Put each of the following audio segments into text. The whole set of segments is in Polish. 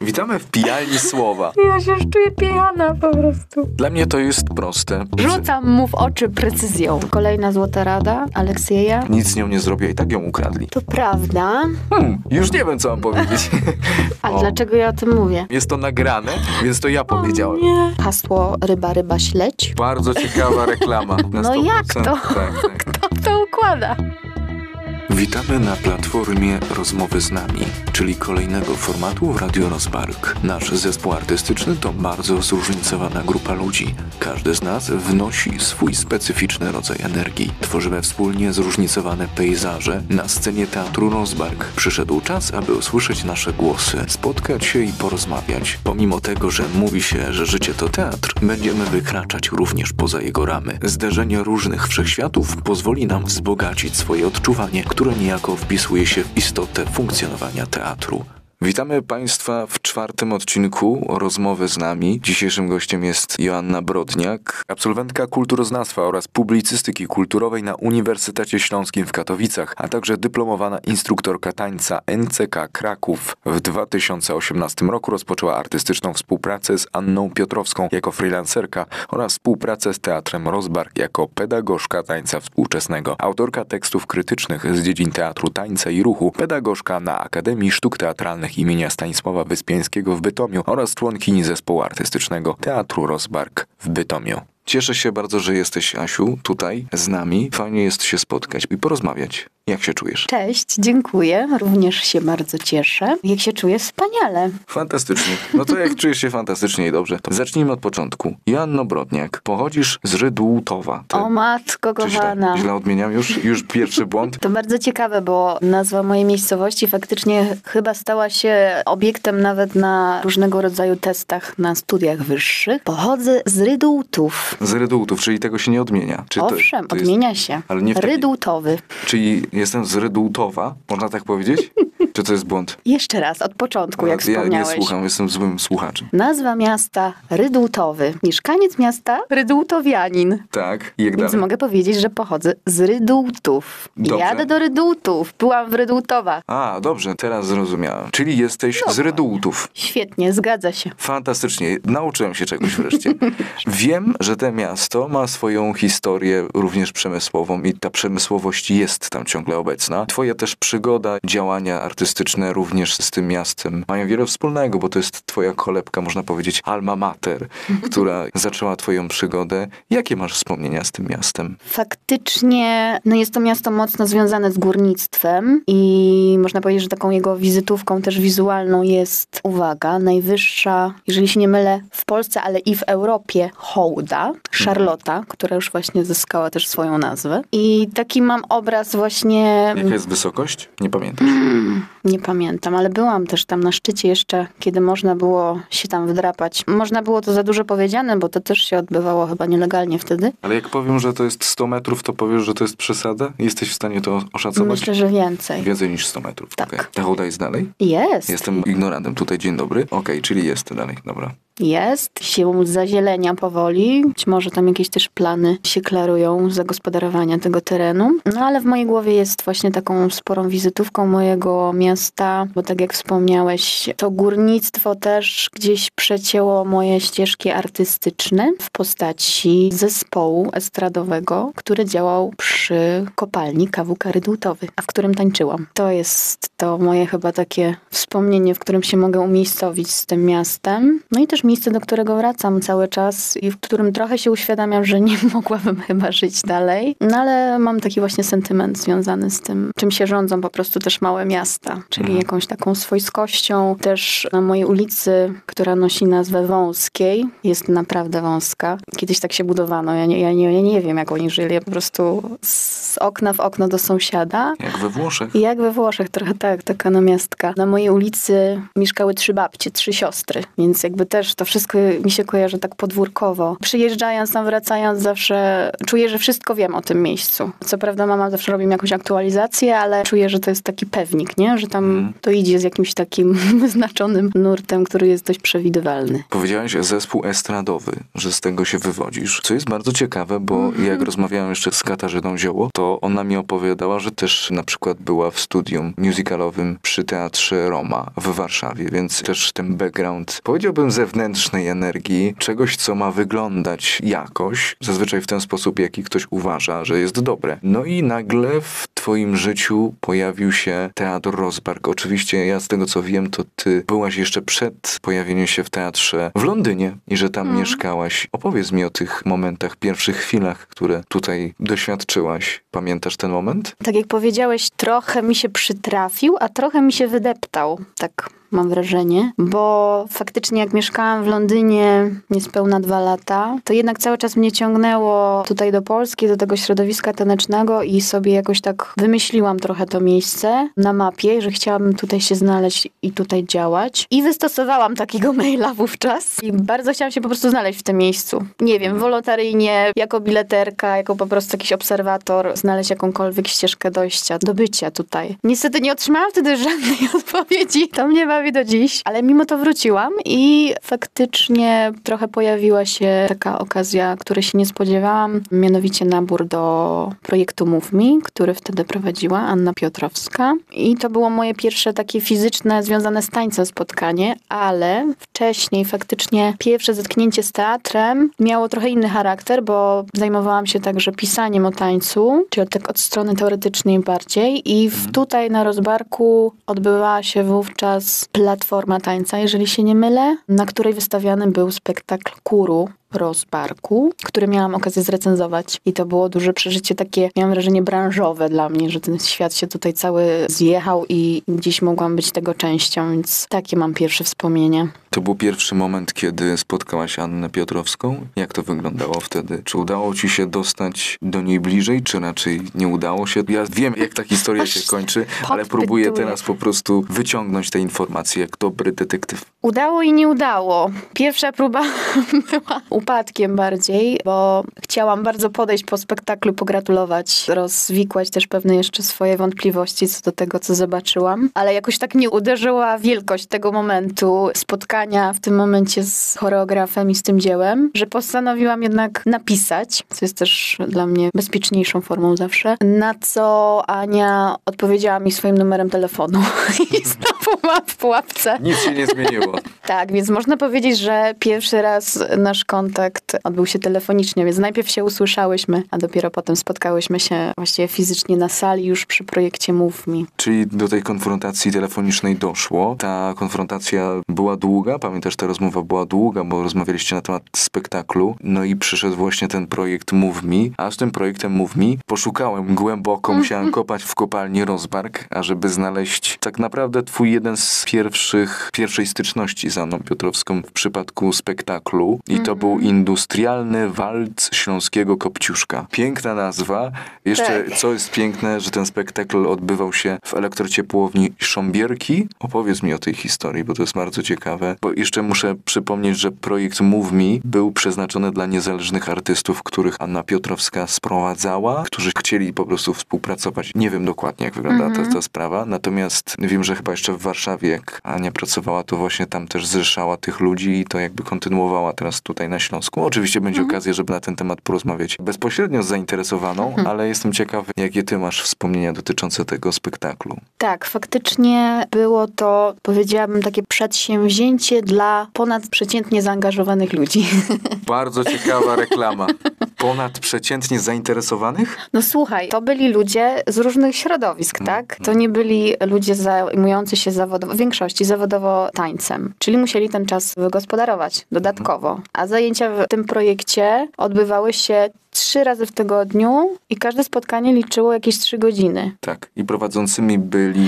Witamy w pijalni słowa. Ja się już czuję pijana po prostu. Dla mnie to jest proste. Rzucam mu w oczy precyzją. Kolejna złota rada Aleksieja. Nic nią nie zrobię, i tak ją ukradli. To prawda. Już nie wiem, co mam powiedzieć. A dlaczego ja o tym mówię? Jest to nagrane, więc to ja powiedziałem. Nie. Hasło ryba, ryba, śledź. Bardzo ciekawa reklama. No jak to? Tak. Kto to układa? Witamy na platformie Rozmowy z nami, czyli kolejnego formatu w Radiu Rozbark. Nasz zespół artystyczny to bardzo zróżnicowana grupa ludzi. Każdy z nas wnosi swój specyficzny rodzaj energii. Tworzymy wspólnie zróżnicowane pejzaże na scenie Teatru Rozbark. Przyszedł czas, aby usłyszeć nasze głosy, spotkać się i porozmawiać. Pomimo tego, że mówi się, że życie to teatr, będziemy wykraczać również poza jego ramy. Zderzenie różnych wszechświatów pozwoli nam wzbogacić swoje odczuwanie, które niejako wpisuje się w istotę funkcjonowania teatru. Witamy Państwa w 4. odcinku Rozmowy z nami. Dzisiejszym gościem jest Joanna Brodniak, absolwentka kulturoznawstwa oraz publicystyki kulturowej na Uniwersytecie Śląskim w Katowicach, a także dyplomowana instruktorka tańca NCK Kraków. W 2018 roku rozpoczęła artystyczną współpracę z Anną Piotrowską jako freelancerka oraz współpracę z Teatrem Rozbark jako pedagogzka tańca współczesnego, autorka tekstów krytycznych z dziedzin teatru, tańca i ruchu, pedagogzka na Akademii Sztuk Teatralnych imienia Stanisława Wyspiańskiego w Bytomiu oraz członkini zespołu artystycznego Teatru Rozbark w Bytomiu. Cieszę się bardzo, że jesteś, Asiu, tutaj z nami. Fajnie jest się spotkać i porozmawiać. Jak się czujesz? Cześć, dziękuję. Również się bardzo cieszę. Jak się czuję? Wspaniale. Fantastycznie. No to jak czujesz się fantastycznie i dobrze, to zacznijmy od początku. Joanno Brodniak, pochodzisz z Rydułtowa. Ty... O matko kochana. Źle odmieniam już pierwszy błąd. To bardzo ciekawe, bo nazwa mojej miejscowości faktycznie chyba stała się obiektem nawet na różnego rodzaju testach na studiach wyższych. Pochodzę z Rydułtów. Z Rydułtów, czyli tego się nie odmienia. Czy owszem, to jest... odmienia się. Ale nie wtedy... Rydułtowy. Czyli... Jestem z Rydułtowa, można tak powiedzieć? Czy to jest błąd? Jeszcze raz, od początku, jak wspomniałeś. Ja nie słucham, jestem złym słuchaczem. Nazwa miasta Rydułtowy. Mieszkaniec miasta Rydułtowianin. Tak, i jak dalej? Więc mogę powiedzieć, że pochodzę z Rydułtów. Dobrze. Jadę do Rydułtów. Byłam w Rydułtowach. A, dobrze, teraz zrozumiałam. Czyli jesteś z Rydułtów. Świetnie, zgadza się. Fantastycznie, nauczyłem się czegoś wreszcie. Wiem, że to miasto ma swoją historię również przemysłową i ta przemysłowość jest tam ciągle obecna. Twoja też przygoda, działania artystyczne również z tym miastem mają wiele wspólnego, bo to jest twoja kolebka, można powiedzieć, alma mater, która zaczęła twoją przygodę. Jakie masz wspomnienia z tym miastem? Faktycznie, no jest to miasto mocno związane z górnictwem i można powiedzieć, że taką jego wizytówką też wizualną jest, uwaga, najwyższa, jeżeli się nie mylę, w Polsce, ale i w Europie hołda, Szarlota, która już właśnie zyskała też swoją nazwę. I taki mam obraz właśnie. Nie... Jaka jest wysokość? Nie pamiętam. Nie pamiętam, ale byłam też tam na szczycie jeszcze, kiedy można było się tam wdrapać. Można było to za dużo powiedziane, bo to też się odbywało chyba nielegalnie wtedy. Ale jak powiem, że to jest 100 metrów, to powiesz, że to jest przesada? Jesteś w stanie to oszacować? Myślę, że więcej. Więcej niż 100 metrów. Tak. Okay. Ta hołda jest dalej? Jest. Jestem ignorantem tutaj, dzień dobry. Okej, czyli jest dalej, dobra. Jest. Siłą zazielenia powoli. Być może tam jakieś też plany się klarują zagospodarowania tego terenu. No ale w mojej głowie jest właśnie taką sporą wizytówką mojego miasta, bo tak jak wspomniałeś, to górnictwo też gdzieś przecięło moje ścieżki artystyczne w postaci zespołu estradowego, który działał przy kopalni KWK Rydułtowy, a w którym tańczyłam. To jest to moje chyba takie wspomnienie, w którym się mogę umiejscowić z tym miastem. No i też miejsce, do którego wracam cały czas i w którym trochę się uświadamiam, że nie mogłabym chyba żyć dalej. No ale mam taki właśnie sentyment związany z tym, czym się rządzą po prostu też małe miasta, czyli jakąś taką swojskością. Też na mojej ulicy, która nosi nazwę Wąskiej, jest naprawdę wąska. Kiedyś tak się budowano, ja nie wiem, jak oni żyli, ja po prostu z okna w okno do sąsiada. Jak we Włoszech. Jak we Włoszech, trochę tak, taka namiastka. Na mojej ulicy mieszkały 3 babcie, 3 siostry, więc jakby też to wszystko mi się kojarzy tak podwórkowo. Przyjeżdżając tam, wracając, zawsze czuję, że wszystko wiem o tym miejscu. Co prawda mama zawsze robi mi jakąś aktualizację, ale czuję, że to jest taki pewnik, nie? Że tam to idzie z jakimś takim wyznaczonym nurtem, który jest dość przewidywalny. Powiedziałaś zespół estradowy, że z tego się wywodzisz, co jest bardzo ciekawe, bo jak rozmawiałam jeszcze z Katarzyną Zioło, to ona mi opowiadała, że też na przykład była w studium musicalowym przy Teatrze Roma w Warszawie, więc też ten background, powiedziałbym, zewnętrznej energii, czegoś, co ma wyglądać jakoś, zazwyczaj w ten sposób, jaki ktoś uważa, że jest dobre. No i nagle w twoim życiu pojawił się Teatr Rozbark. Oczywiście ja z tego, co wiem, to ty byłaś jeszcze przed pojawieniem się w teatrze w Londynie i że tam mieszkałaś. Opowiedz mi o tych momentach, pierwszych chwilach, które tutaj doświadczyłaś. Pamiętasz ten moment? Tak jak powiedziałeś, trochę mi się przytrafił, a trochę mi się wydeptał, tak mam wrażenie, bo faktycznie jak mieszkałam w Londynie niespełna 2 lata, to jednak cały czas mnie ciągnęło tutaj do Polski, do tego środowiska tanecznego i sobie jakoś tak wymyśliłam trochę to miejsce na mapie, że chciałabym tutaj się znaleźć i tutaj działać. I wystosowałam takiego maila wówczas i bardzo chciałam się po prostu znaleźć w tym miejscu. Nie wiem, wolontaryjnie, jako bileterka, jako po prostu jakiś obserwator, znaleźć jakąkolwiek ścieżkę dojścia, do bycia tutaj. Niestety nie otrzymałam wtedy żadnej odpowiedzi. To mnie bawi do dziś, ale mimo to wróciłam i faktycznie trochę pojawiła się taka okazja, której się nie spodziewałam, mianowicie nabór do projektu Move Me, który wtedy prowadziła Anna Piotrowska i to było moje pierwsze takie fizyczne, związane z tańcem spotkanie, ale wcześniej faktycznie pierwsze zetknięcie z teatrem miało trochę inny charakter, bo zajmowałam się także pisaniem o tańcu, czyli tak od strony teoretycznej bardziej i tutaj na Rozbarku odbywała się wówczas Platforma Tańca, jeżeli się nie mylę, na której wystawiany był spektakl Kuru Rozbarku, który miałam okazję zrecenzować i to było duże przeżycie takie, miałam wrażenie branżowe dla mnie, że ten świat się tutaj cały zjechał i dziś mogłam być tego częścią, więc takie mam pierwsze wspomnienie. To był pierwszy moment, kiedy spotkałaś Annę Piotrowską. Jak to wyglądało wtedy? Czy udało ci się dostać do niej bliżej, czy raczej nie udało się? Ja wiem, jak ta historia się kończy, ale próbuję teraz po prostu wyciągnąć te informacje, jak dobry detektyw. Udało i nie udało. Pierwsza próba była upadkiem bardziej, bo chciałam bardzo podejść po spektaklu, pogratulować, rozwikłać też pewne jeszcze swoje wątpliwości co do tego, co zobaczyłam, ale jakoś tak mnie uderzyła wielkość tego momentu, spotkania w tym momencie z choreografem i z tym dziełem, że postanowiłam jednak napisać, co jest też dla mnie bezpieczniejszą formą zawsze, na co Ania odpowiedziała mi swoim numerem telefonu i znowu byłam w pułapce. Nic się nie zmieniło. Tak, więc można powiedzieć, że pierwszy raz nasz kontakt odbył się telefonicznie, więc najpierw się usłyszałyśmy, a dopiero potem spotkałyśmy się właściwie fizycznie na sali już przy projekcie Move Me. Czyli do tej konfrontacji telefonicznej doszło. Ta konfrontacja była długa, pamiętasz, ta rozmowa była długa, bo rozmawialiście na temat spektaklu, no i przyszedł właśnie ten projekt Move Me, a z tym projektem Move Me poszukałem głęboko, musiałem kopać w kopalni Rozbark, ażeby znaleźć tak naprawdę twój jeden z pierwszej styczności z Anną Piotrowską w przypadku spektaklu i to był industrialny walc śląskiego Kopciuszka. Piękna nazwa. Jeszcze co jest piękne, że ten spektakl odbywał się w elektrociepłowni Szombierki. Opowiedz mi o tej historii, bo to jest bardzo ciekawe. Bo jeszcze muszę przypomnieć, że projekt Move Me był przeznaczony dla niezależnych artystów, których Anna Piotrowska sprowadzała, którzy chcieli po prostu współpracować. Nie wiem dokładnie, jak wygląda ta sprawa. Natomiast wiem, że chyba jeszcze w Warszawie, jak Ania pracowała, to właśnie tam też zrzeszała tych ludzi i to jakby kontynuowała teraz tutaj na Śląsku. Oczywiście będzie okazja, żeby na ten temat porozmawiać bezpośrednio z zainteresowaną, ale jestem ciekawy, jakie ty masz wspomnienia dotyczące tego spektaklu. Tak, faktycznie było to, powiedziałabym, takie przedsięwzięcie dla ponadprzeciętnie zaangażowanych ludzi. Bardzo ciekawa reklama. Ponadprzeciętnie zainteresowanych? No słuchaj, to byli ludzie z różnych środowisk, tak? To nie byli ludzie zajmujący się zawodowo, w większości zawodowo tańcem, czyli musieli ten czas wygospodarować dodatkowo. A zajęcia w tym projekcie odbywały się 3 razy w tygodniu i każde spotkanie liczyło jakieś 3 godziny. Tak, i prowadzącymi byli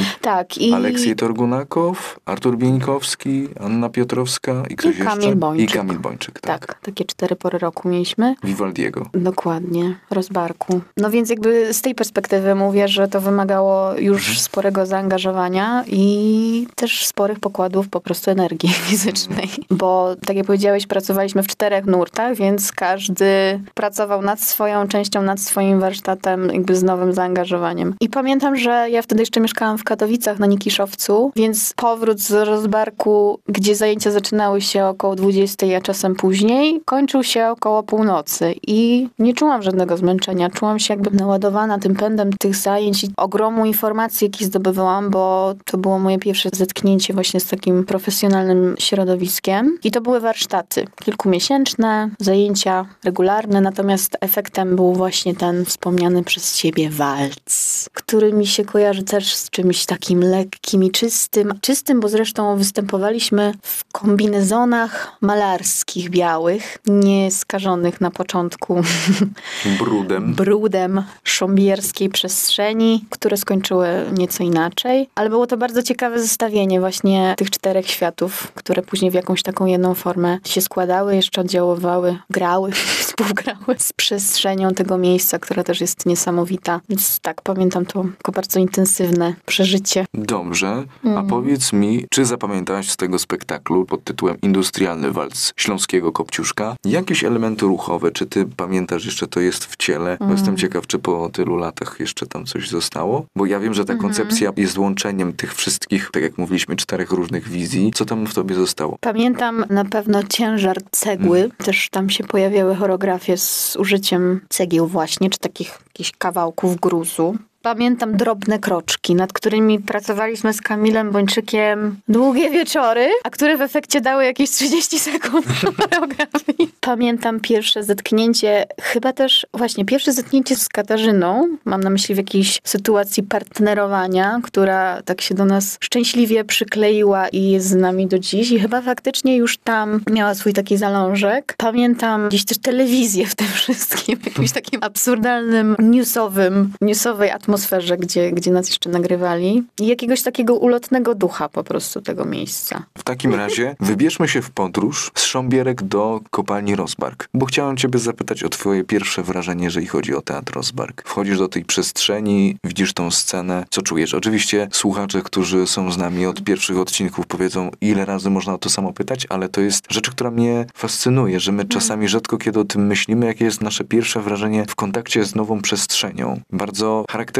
Aleksiej Torgunakow, Artur Bieńkowski, Anna Piotrowska i ktoś jeszcze? Kamil Bończyk. I Kamil Bończyk, tak. Takie 4 pory roku mieliśmy. Vivaldiego. Dokładnie, Rozbarku. No więc jakby z tej perspektywy mówię, że to wymagało już sporego zaangażowania i też sporych pokładów po prostu energii fizycznej. Bo tak jak powiedziałeś, pracowaliśmy w 4 nurtach, więc każdy pracował nad swoją częścią, nad swoim warsztatem, jakby z nowym zaangażowaniem. I pamiętam, że ja wtedy jeszcze mieszkałam w Katowicach na Nikiszowcu, więc powrót z Rozbarku, gdzie zajęcia zaczynały się około 20, a czasem później, kończył się około północy i nie czułam żadnego zmęczenia. Czułam się jakby naładowana tym pędem tych zajęć i ogromu informacji, jakie zdobywałam, bo to było moje pierwsze zetknięcie właśnie z takim profesjonalnym środowiskiem. I to były warsztaty kilkumiesięczne, zajęcia regularne, natomiast efektem był właśnie ten wspomniany przez ciebie walc, który mi się kojarzy też z czymś takim lekkim i czystym. Czystym, bo zresztą występowaliśmy w kombinezonach malarskich, białych, nieskażonych na początku brudem szombierskiej przestrzeni, które skończyły nieco inaczej. Ale było to bardzo ciekawe zestawienie właśnie tych 4 światów, które później w jakąś taką jedną formę się składały, jeszcze oddziaływały, grały, współgrały z przestrzenią tego miejsca, która też jest niesamowita. Więc tak, pamiętam to jako bardzo intensywne przeżycie. Dobrze, a powiedz mi, czy zapamiętałaś z tego spektaklu pod tytułem Industrialny walc Śląskiego Kopciuszka jakieś elementy ruchowe? Czy ty pamiętasz, jeszcze to jest w ciele? Bo jestem ciekaw, czy po tylu latach jeszcze tam coś zostało? Bo ja wiem, że ta koncepcja jest łączeniem tych wszystkich, tak jak mówiliśmy, 4 różnych wizji. Co tam w tobie zostało? Pamiętam na pewno ciężar cegły. Też tam się pojawiały choreografie z użyciem cegieł właśnie, czy takich jakichś kawałków gruzu. Pamiętam drobne kroczki, nad którymi pracowaliśmy z Kamilem Bończykiem długie wieczory, a które w efekcie dały jakieś 30 sekund choreografii. Pamiętam pierwsze zetknięcie, chyba też właśnie pierwsze zetknięcie z Katarzyną, mam na myśli w jakiejś sytuacji partnerowania, która tak się do nas szczęśliwie przykleiła i jest z nami do dziś i chyba faktycznie już tam miała swój taki zalążek. Pamiętam gdzieś też telewizję w tym wszystkim, jakimś takim absurdalnym, newsowej atmosferze, gdzie nas jeszcze nagrywali i jakiegoś takiego ulotnego ducha po prostu tego miejsca. W takim razie wybierzmy się w podróż z Szombierek do kopalni Rozbark, bo chciałem ciebie zapytać o twoje pierwsze wrażenie, jeżeli chodzi o Teatr Rozbark. Wchodzisz do tej przestrzeni, widzisz tą scenę, co czujesz? Oczywiście słuchacze, którzy są z nami od pierwszych odcinków powiedzą, ile razy można o to samo pytać, ale to jest rzecz, która mnie fascynuje, że my czasami rzadko kiedy o tym myślimy, jakie jest nasze pierwsze wrażenie w kontakcie z nową przestrzenią. Bardzo charakterystyczną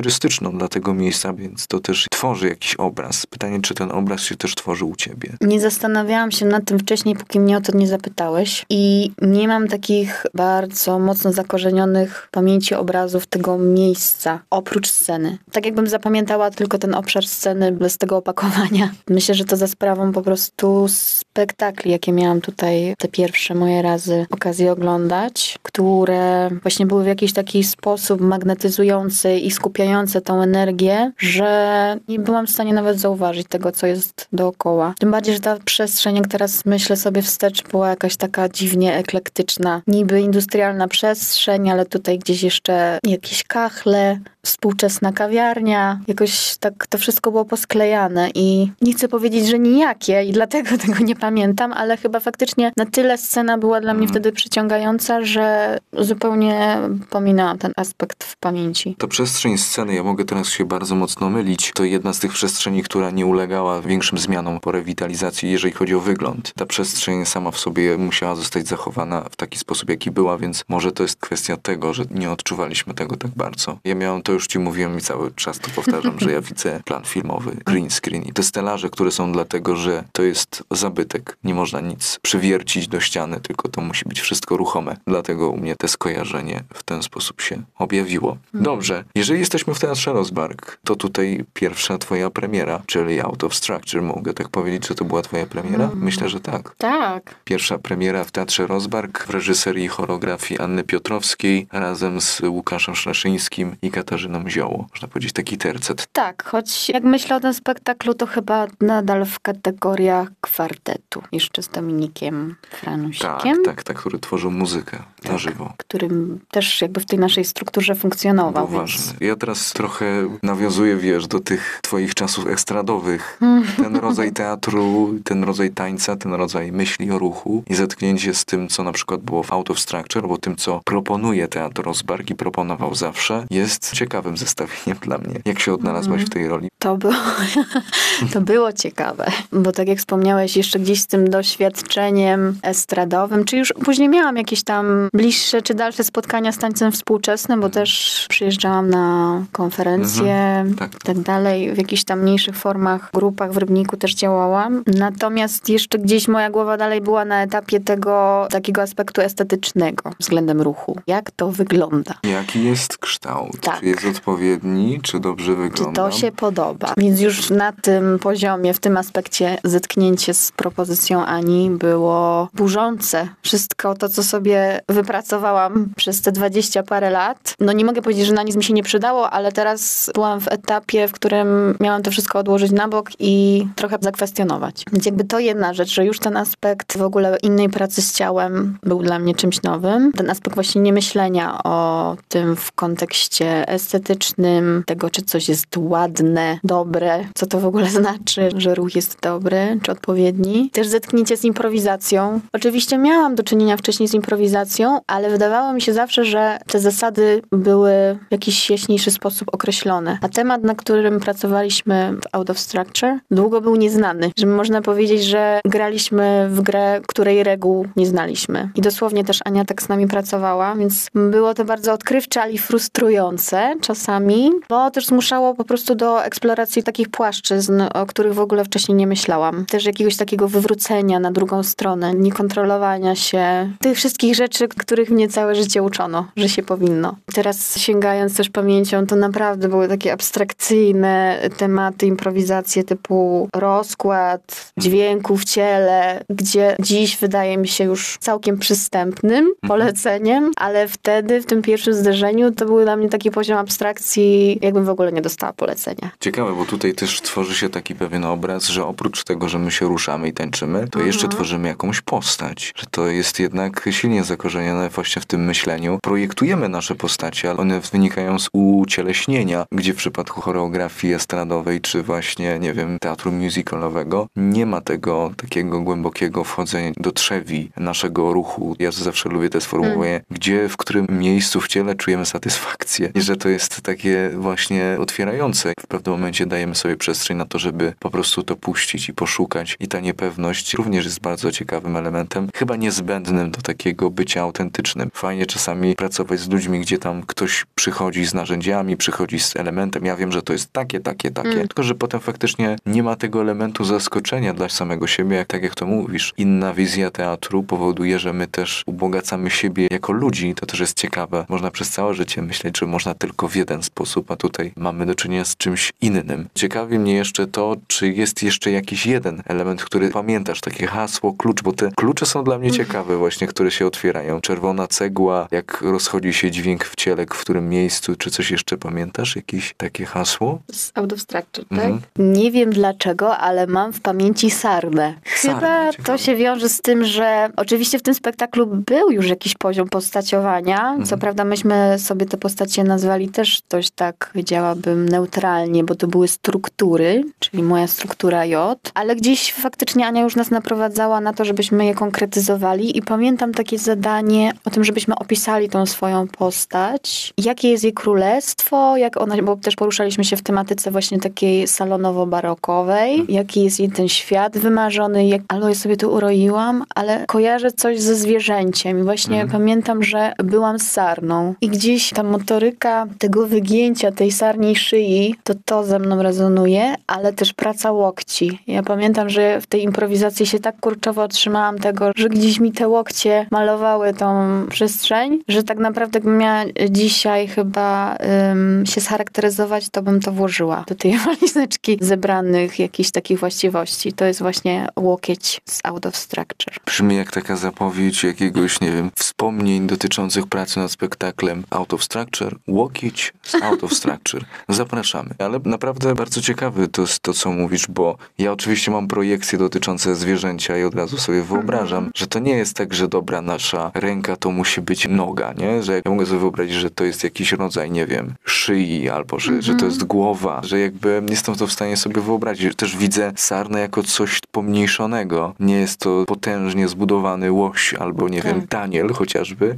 dla tego miejsca, więc to też tworzy jakiś obraz. Pytanie, czy ten obraz się też tworzy u ciebie? Nie zastanawiałam się nad tym wcześniej, póki mnie o to nie zapytałeś i nie mam takich bardzo mocno zakorzenionych w pamięci obrazów tego miejsca, oprócz sceny. Tak jakbym zapamiętała tylko ten obszar sceny bez tego opakowania. Myślę, że to za sprawą po prostu spektakli, jakie miałam tutaj te pierwsze moje razy okazję oglądać, które właśnie były w jakiś taki sposób magnetyzujący i skupiające tą energię, że nie byłam w stanie nawet zauważyć tego, co jest dookoła. Tym bardziej, że ta przestrzeń, jak teraz myślę sobie wstecz, była jakaś taka dziwnie eklektyczna. Niby industrialna przestrzeń, ale tutaj gdzieś jeszcze jakieś kachle, współczesna kawiarnia. Jakoś tak to wszystko było posklejane i nie chcę powiedzieć, że nijakie i dlatego tego nie pamiętam, ale chyba faktycznie na tyle scena była dla mnie wtedy przyciągająca, że zupełnie pominęłam ten aspekt w pamięci. To przestrzeń sceny, ja mogę teraz się bardzo mocno mylić, to jedna z tych przestrzeni, która nie ulegała większym zmianom po rewitalizacji, jeżeli chodzi o wygląd. Ta przestrzeń sama w sobie musiała zostać zachowana w taki sposób, jaki była, więc może to jest kwestia tego, że nie odczuwaliśmy tego tak bardzo. Ja miałem to już ci mówiłem i cały czas to powtarzam, że ja widzę plan filmowy, green screen i te stelaże, które są dlatego, że to jest zabytek. Nie można nic przywiercić do ściany, tylko to musi być wszystko ruchome. Dlatego u mnie to skojarzenie w ten sposób się objawiło. Dobrze. Jeżeli jesteśmy jesteśmy w Teatrze Rozbark. To tutaj pierwsza twoja premiera, czyli Out of Structure. Mogę tak powiedzieć, że to była twoja premiera? Myślę, że tak. Tak. Pierwsza premiera w Teatrze Rozbark w reżyserii i choreografii Anny Piotrowskiej razem z Łukaszem Szleszyńskim i Katarzyną Zioło. Można powiedzieć taki tercet. Tak, choć jak myślę o tym spektaklu, to chyba nadal w kategoriach kwartetu. Jeszcze z Dominikiem Franusikiem. Tak, który tworzył muzykę na żywo. Którym też jakby w tej naszej strukturze funkcjonował. Był ważny. Ja teraz trochę nawiązuję, wiesz, do tych twoich czasów estradowych. Ten rodzaj teatru, ten rodzaj tańca, ten rodzaj myśli o ruchu i zetknięcie z tym, co na przykład było w Out of Structure, bo tym, co proponuje Teatr Rozbark i proponował zawsze, jest ciekawym zestawieniem dla mnie. Jak się odnalazłaś w tej roli? To było ciekawe, bo tak jak wspomniałeś, jeszcze gdzieś z tym doświadczeniem estradowym, czy już później miałam jakieś tam bliższe czy dalsze spotkania z tańcem współczesnym, bo też przyjeżdżałam na konferencje tak dalej, w jakichś tam mniejszych formach, grupach w Rybniku też działałam. Natomiast jeszcze gdzieś moja głowa dalej była na etapie tego takiego aspektu estetycznego względem ruchu. Jak to wygląda? Jaki jest kształt? Tak. Czy jest odpowiedni? Czy dobrze wygląda? Czy to się podoba? Więc już na tym poziomie, w tym aspekcie zetknięcie z propozycją Ani było burzące. Wszystko to, co sobie wypracowałam przez te 20 parę lat, no nie mogę powiedzieć, że na nic mi się nie przydało, ale teraz byłam w etapie, w którym miałam to wszystko odłożyć na bok i trochę zakwestionować. Więc jakby to jedna rzecz, że już ten aspekt w ogóle innej pracy z ciałem był dla mnie czymś nowym. Ten aspekt właśnie nie myślenia o tym w kontekście estetycznym, tego, czy coś jest ładne, dobre, co to w ogóle znaczy, że ruch jest dobry, czy odpowiedni. Też zetknięcie z improwizacją. Oczywiście miałam do czynienia wcześniej z improwizacją, ale wydawało mi się zawsze, że te zasady były w jakiś jaśniejszy sposób określone. A temat, na którym pracowaliśmy w Out of Structure, długo był nieznany. Że można powiedzieć, że graliśmy w grę, której reguł nie znaliśmy. I dosłownie też Ania tak z nami pracowała, więc było to bardzo odkrywcze, ale i frustrujące czasami, bo też zmuszało po prostu do eksploracji takich płaszczyzn, o których w ogóle wcześniej nie myślałam. Też jakiegoś takiego wywrócenia na drugą stronę, niekontrolowania się, tych wszystkich rzeczy, których mnie całe życie uczono, że się powinno. Teraz sięgając też pamięcią, to naprawdę były takie abstrakcyjne tematy, improwizacje typu rozkład dźwięku w ciele, gdzie dziś wydaje mi się już całkiem przystępnym poleceniem, ale wtedy w tym pierwszym zderzeniu to był dla mnie taki poziom abstrakcji, jakbym w ogóle nie dostała polecenia. Ciekawe, bo tutaj też tworzy się taki pewien obraz, że oprócz tego, że my się ruszamy i tańczymy, to jeszcze tworzymy jakąś postać, że to jest jednak silnie zakorzenione właśnie w tym myśleniu. Projektujemy nasze postacie, ale one wynikają z ucieleśnienia, gdzie w przypadku choreografii estradowej, czy właśnie, nie wiem, teatru musicalowego, nie ma tego takiego głębokiego wchodzenia do trzewi naszego ruchu. Ja zawsze lubię te sformułowanie, gdzie, w którym miejscu w ciele czujemy satysfakcję. I że to jest takie właśnie otwierające. W pewnym momencie dajemy sobie przestrzeń na to, żeby po prostu to puścić i poszukać. I ta niepewność również jest bardzo ciekawym elementem, chyba niezbędnym do takiego bycia autentycznym. Fajnie czasami pracować z ludźmi, gdzie tam ktoś przychodzi z narzędziami, przychodzi z elementem. Ja wiem, że to jest takie. Tylko, że potem faktycznie nie ma tego elementu zaskoczenia dla samego siebie, tak jak to mówisz. Inna wizja teatru powoduje, że my też ubogacamy siebie jako ludzi. To też jest ciekawe. Można przez całe życie myśleć, że można tylko w jeden sposób, a tutaj mamy do czynienia z czymś innym. Ciekawi mnie jeszcze to, czy jest jeszcze jakiś jeden element, który pamiętasz, takie hasło, klucz, bo te klucze są dla mnie ciekawe właśnie, które się otwierają. Czerwona cegła, jak rozchodzi się dźwięk w ciele, w którym miejscu, czy coś jeszcze pamiętasz? Jakieś takie hasło? Z Out of Structure, tak? Nie wiem dlaczego, ale mam w pamięci sarnę. Chyba to się wiąże z tym, że oczywiście w tym spektaklu był już jakiś poziom postaciowania. Co prawda myśmy sobie te postacie nazwali też dość tak, powiedziałabym, neutralnie, bo to były struktury, czyli moja struktura J, ale gdzieś faktycznie Ania już nas naprowadzała na to, żebyśmy je konkretyzowali i pamiętam takie zadanie o tym, żebyśmy opisali tą swoją postać, jakie jest jej królestwo, jak ona, bo też poruszaliśmy się w tematyce właśnie takiej salonowo-barokowej, jaki jest jej ten świat wymarzony, jak aloje sobie tu uroiłam, ale kojarzę coś ze zwierzęciem i właśnie pamiętam, że byłam z sarną i gdzieś ta motoryka tego wygięcia tej sarni szyi, to ze mną rezonuje, ale też praca łokci. Ja pamiętam, że w tej improwizacji się tak kurczowo otrzymałam tego, że gdzieś mi te łokcie malowały tą przestrzeń, że tak naprawdę gdybym miała dzisiaj chyba miałabym się scharakteryzować, to bym to włożyła do tej walizeczki zebranych jakichś takich właściwości. To jest właśnie łokieć z Out of Structure. Brzmi jak taka zapowiedź jakiegoś, nie wiem, wspomnień dotyczących pracy nad spektaklem Out of Structure. Łokieć z Out of Structure. Zapraszamy. Ale naprawdę bardzo ciekawy to jest to, co mówisz, bo ja oczywiście mam projekcje dotyczące zwierzęcia i od razu sobie wyobrażam, że to nie jest tak, że dobra, nasza ręka to musi być noga, nie? Że ja mogę sobie wyobrazić, że to jest jakiś rodzaj, nie wiem, szyi albo że to jest głowa, że jakby nie jestem to w stanie sobie wyobrazić. Też widzę sarnę jako coś pomniejszonego. Nie jest to potężnie zbudowany łoś albo, nie wiem, Daniel chociażby,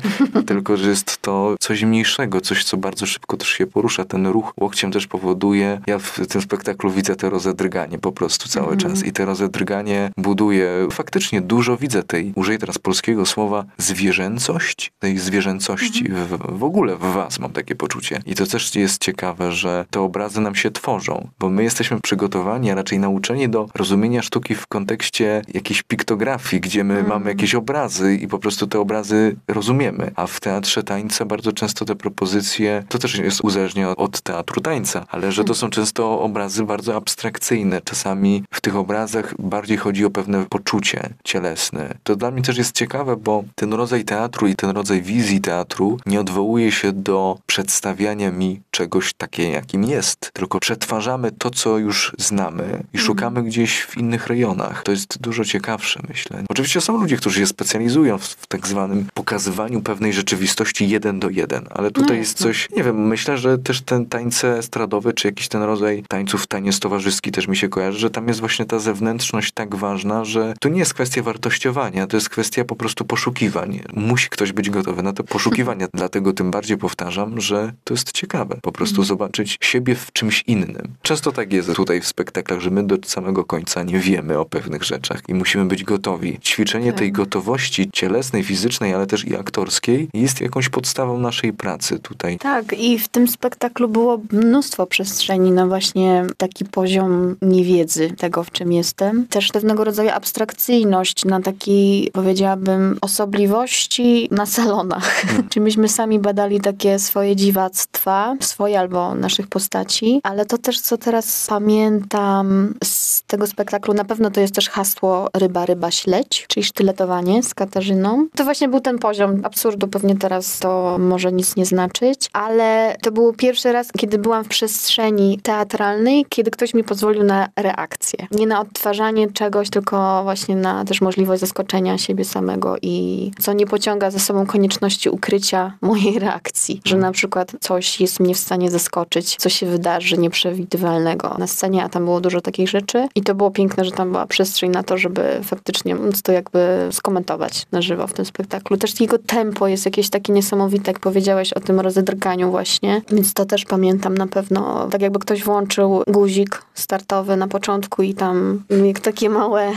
tylko że jest to coś mniejszego, coś, co bardzo szybko też się porusza. Ten ruch łokciem też powoduje, ja w tym spektaklu widzę to rozedrganie po prostu cały czas i to rozedrganie buduje, faktycznie dużo widzę tej, użyję teraz polskiego słowa, zwierzęcość, tej zwierzęcości w ogóle w was, mam takie poczucie. I to też jest ciekawe, że te obrazy nam się tworzą, bo my jesteśmy przygotowani, a raczej nauczeni do rozumienia sztuki w kontekście jakiejś piktografii, gdzie my mamy jakieś obrazy i po prostu te obrazy rozumiemy. A w teatrze tańca bardzo często te propozycje, to też jest uzależnione od teatru tańca, ale że to są często obrazy bardzo abstrakcyjne. Czasami w tych obrazach bardziej chodzi o pewne poczucie cielesne. To dla mnie też jest ciekawe, bo ten rodzaj teatru i ten rodzaj wizji teatru nie odwołuje się do przedstawiania mi czegoś takiego, jakim jest. Tylko przetwarzamy to, co już znamy i szukamy gdzieś w innych rejonach. To jest dużo ciekawsze, myślę. Oczywiście są ludzie, którzy się specjalizują w tak zwanym pokazywaniu pewnej rzeczywistości 1:1, ale tutaj jest coś, nie wiem, myślę, że też ten tańce estradowe, czy jakiś ten rodzaj tańców, taniec towarzyski też mi się kojarzy, że tam jest właśnie ta zewnętrzność tak ważna, że to nie jest kwestia wartościowania, to jest kwestia po prostu poszukiwań. Musi ktoś być gotowy na to poszukiwania. Dlatego tym bardziej powtarzam, że to jest ciekawe. Po prostu zobaczyć siebie w czymś innym. Często tak jest tutaj w spektaklach, że my do samego końca nie wiemy o pewnych rzeczach i musimy być gotowi. Ćwiczenie tej gotowości cielesnej, fizycznej, ale też i aktorskiej jest jakąś podstawą naszej pracy tutaj. Tak, i w tym spektaklu było mnóstwo przestrzeni na właśnie taki poziom niewiedzy tego, w czym jestem. Też pewnego rodzaju abstrakcyjność na takiej, powiedziałabym, osobliwości na salonach. Czy myśmy sami badali takie swoje dziwactwa, swoje albo naszych postaci, ale to też, co teraz pamiętam z tego spektaklu, na pewno to jest też hasło ryba, ryba, śledź, czyli sztyletowanie z Katarzyną. To właśnie był ten poziom absurdu, pewnie teraz to może nic nie znaczyć, ale to był pierwszy raz, kiedy byłam w przestrzeni teatralnej, kiedy ktoś mi pozwolił na reakcję. Nie na odtwarzanie czegoś, tylko właśnie na też możliwość zaskoczenia siebie samego i co nie pociąga za sobą konieczności ukrycia mojej reakcji, że na przykład coś jest mnie w stanie zaskoczyć, co się wydarzy nieprzewidywalnego na scenie, a tam było dużo takich rzeczy i to było piękne, że tam była przestrzeń na to, żeby faktycznie móc to jakby skomentować na żywo w tym spektaklu. Też jego tempo jest jakieś takie niesamowite, jak powiedziałeś o tym rozedrganiu właśnie, więc to też pamiętam na pewno, tak jakby ktoś włączył guzik startowy na początku i tam jak takie małe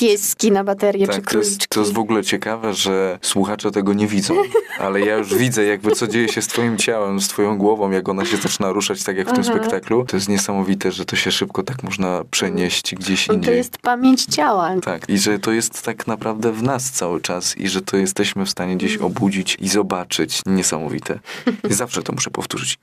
pieski na baterię, tak, czy króliczki. To jest w ogóle ciekawe, że słuchacze tego nie widzą, ale ja już widzę jakby co dzieje się z twoim ciałem, z twoją głową, jak ona się zaczyna ruszać, tak jak w tym spektaklu. To jest niesamowite, że to się szybko tak można przenieść gdzieś indziej. To jest pamięć ciała. Tak, i że to jest tak naprawdę w nas cały czas i że to jesteśmy w stanie gdzieś obudzić i zobaczyć. Niesamowite. Zawsze to muszę powtórzyć.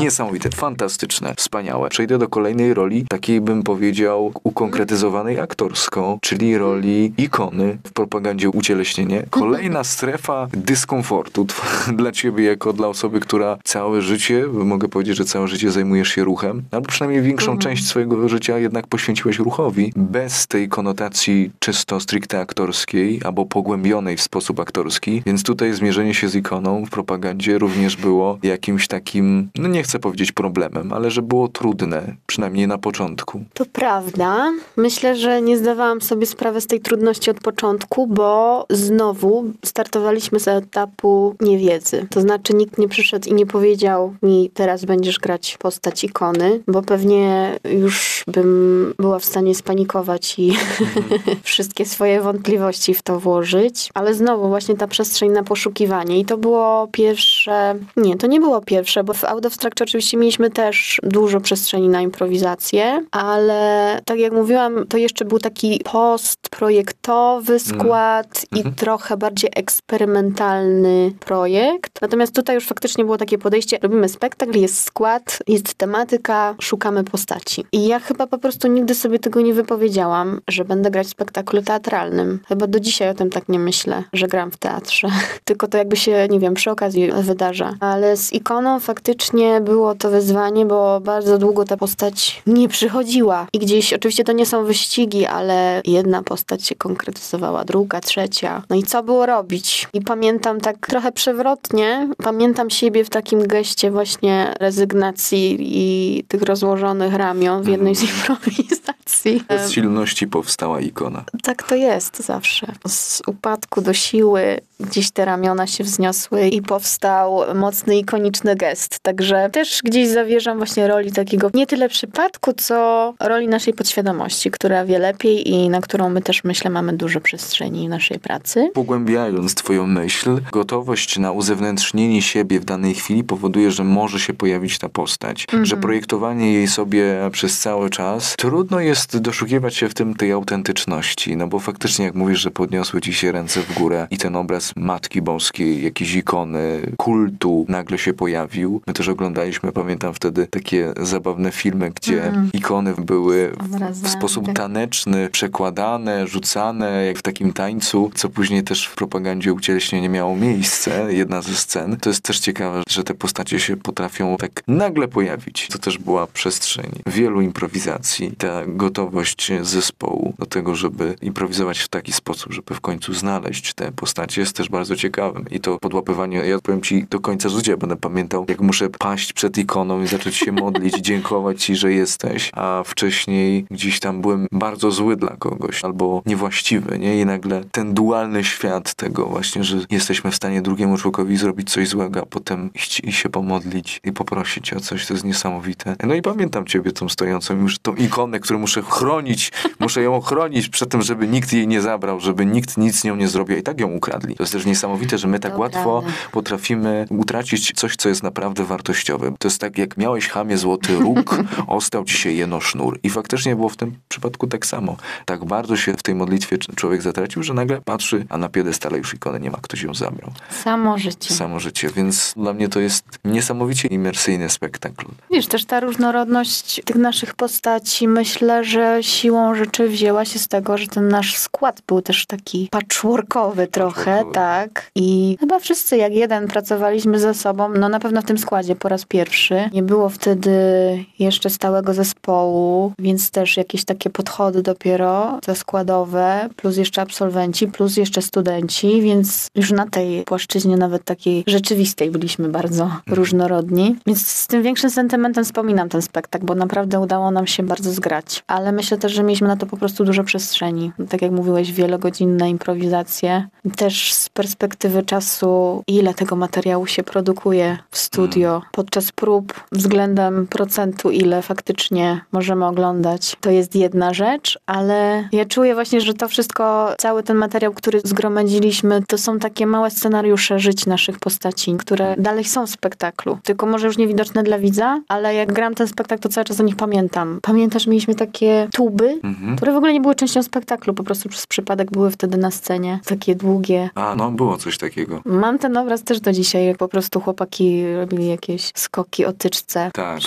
Niesamowite, fantastyczne, wspaniałe. Przejdę do kolejnej roli, takiej bym powiedział ukonkretyzowanej aktorsko, czyli roli ikony w propagandzie ucieleśnienie. Kolejna strefa dyskomfortu dla ciebie jako dla osoby, która całe życie, mogę powiedzieć, że całe życie zajmujesz się ruchem, albo przynajmniej większą część swojego życia jednak poświęciłeś ruchowi, bez tej konotacji czysto stricte aktorskiej, albo pogłębionej w sposób aktorski, więc tutaj zmierzenie się z ikoną w propagandzie również było jakimś takim, no nie chcę powiedzieć problemem, ale że było trudne, przynajmniej na początku. To prawda. Myślę, że nie zdawałam sobie sprawy z tej trudności od początku, bo znowu startowaliśmy z etapu niewiedzy. To znaczy nikt nie przyszedł i nie powiedział mi, teraz będziesz grać postać ikony, bo pewnie już bym była w stanie spanikować i wszystkie swoje wątpliwości w to włożyć. Ale znowu właśnie ta przestrzeń na poszukiwanie. I to było pierwsze... Nie, to nie było pierwsze, bo w Out of Structure oczywiście mieliśmy też dużo przestrzeni na improwizację, ale tak jak mówiłam, to jeszcze był taki postprojektowy skład i trochę bardziej eksperymentalny projekt. Natomiast tutaj już faktycznie było takie podejście rzeczywiście robimy spektakl, jest skład, jest tematyka, szukamy postaci. I ja chyba po prostu nigdy sobie tego nie wypowiedziałam, że będę grać w spektaklu teatralnym. Chyba do dzisiaj o tym tak nie myślę, że gram w teatrze. Tylko to jakby się, nie wiem, przy okazji wydarza. Ale z ikoną faktycznie było to wyzwanie, bo bardzo długo ta postać nie przychodziła. I gdzieś, oczywiście to nie są wyścigi, ale jedna postać się konkretyzowała, druga, trzecia. No i co było robić? I pamiętam tak trochę przewrotnie, pamiętam siebie w takim geście właśnie rezygnacji i tych rozłożonych ramion w jednej z improwizacji. Z silności powstała ikona. Tak to jest zawsze. Z upadku do siły gdzieś te ramiona się wzniosły i powstał mocny, ikoniczny gest. Także też gdzieś zawierzam właśnie roli takiego nie tyle przypadku, co roli naszej podświadomości, która wie lepiej i na którą my też, myślę, mamy dużo przestrzeni naszej pracy. Pogłębiając twoją myśl, gotowość na uzewnętrznienie siebie w danej chwili powoduje, że może się pojawić ta postać, że projektowanie jej sobie przez cały czas, trudno jest doszukiwać się w tym tej autentyczności, no bo faktycznie jak mówisz, że podniosły ci się ręce w górę i ten obraz Matki Boskiej, jakieś ikony kultu nagle się pojawił. My też oglądaliśmy, pamiętam wtedy, takie zabawne filmy, gdzie ikony były w sposób taneczny przekładane, rzucane, jak w takim tańcu, co później też w propagandzie ucieleśnie nie miało miejsce. Jedna ze scen. To jest też ciekawe, że te postacie się potrafią tak nagle pojawić. To też była przestrzeń wielu improwizacji. Ta gotowość zespołu do tego, żeby improwizować w taki sposób, żeby w końcu znaleźć te postacie, jest też bardzo ciekawym. I to podłapywanie, ja powiem ci, do końca życia będę pamiętał, jak muszę paść przed ikoną i zacząć się modlić, dziękować ci, że jesteś, a wcześniej gdzieś tam byłem bardzo zły dla kogoś, albo niewłaściwy, nie? I nagle ten dualny świat tego właśnie, że jesteśmy w stanie drugiemu człowiekowi zrobić coś złego, a potem iść i się pomodlić i poprosić o coś, to jest niesamowite. No i pamiętam ciebie tą stojącą, już tą ikonę, którą muszę chronić, muszę ją ochronić przed tym, żeby nikt jej nie zabrał, żeby nikt nic z nią nie zrobił, i tak ją ukradli. To jest też niesamowite, że my tak łatwo potrafimy utracić coś, co jest naprawdę wartościowe. To jest tak, jak miałeś, chamie, złoty róg, ostał ci się jeno sznur. I faktycznie było w tym przypadku tak samo. Tak bardzo się w tej modlitwie człowiek zatracił, że nagle patrzy, a na piedestale już ikony nie ma, ktoś ją zabrał. Samo życie. Samo życie, więc dla mnie to jest niesamowicie imersyjny spektakl. Wiesz, też ta różnorodność tych naszych postaci, myślę, że siłą rzeczy wzięła się z tego, że ten nasz skład był też taki patchworkowy trochę. Tak. I chyba wszyscy jak jeden pracowaliśmy ze sobą, no na pewno w tym składzie po raz pierwszy. Nie było wtedy jeszcze stałego zespołu, więc też jakieś takie podchody dopiero, te składowe, plus jeszcze absolwenci, plus jeszcze studenci, więc już na tej płaszczyźnie nawet takiej rzeczywistej byliśmy bardzo różnorodni. Więc z tym większym sentymentem wspominam ten spektakl, bo naprawdę udało nam się bardzo zgrać. Ale myślę też, że mieliśmy na to po prostu dużo przestrzeni. Tak jak mówiłeś, wielogodzinne improwizacje. Też z perspektywy czasu, ile tego materiału się produkuje w studio podczas prób, względem procentu, ile faktycznie możemy oglądać. To jest jedna rzecz, ale ja czuję właśnie, że to wszystko, cały ten materiał, który zgromadziliśmy, to są takie małe scenariusze żyć naszych postaci, które dalej są w spektaklu. Tylko może już niewidoczne dla widza, ale jak gram ten spektakl, to cały czas o nich pamiętam. Pamiętasz, mieliśmy takie tuby, które w ogóle nie były częścią spektaklu, po prostu przez przypadek były wtedy na scenie. Takie długie. A, no było coś takiego. Mam ten obraz też do dzisiaj, jak po prostu chłopaki robili jakieś skoki o tyczce. Tak.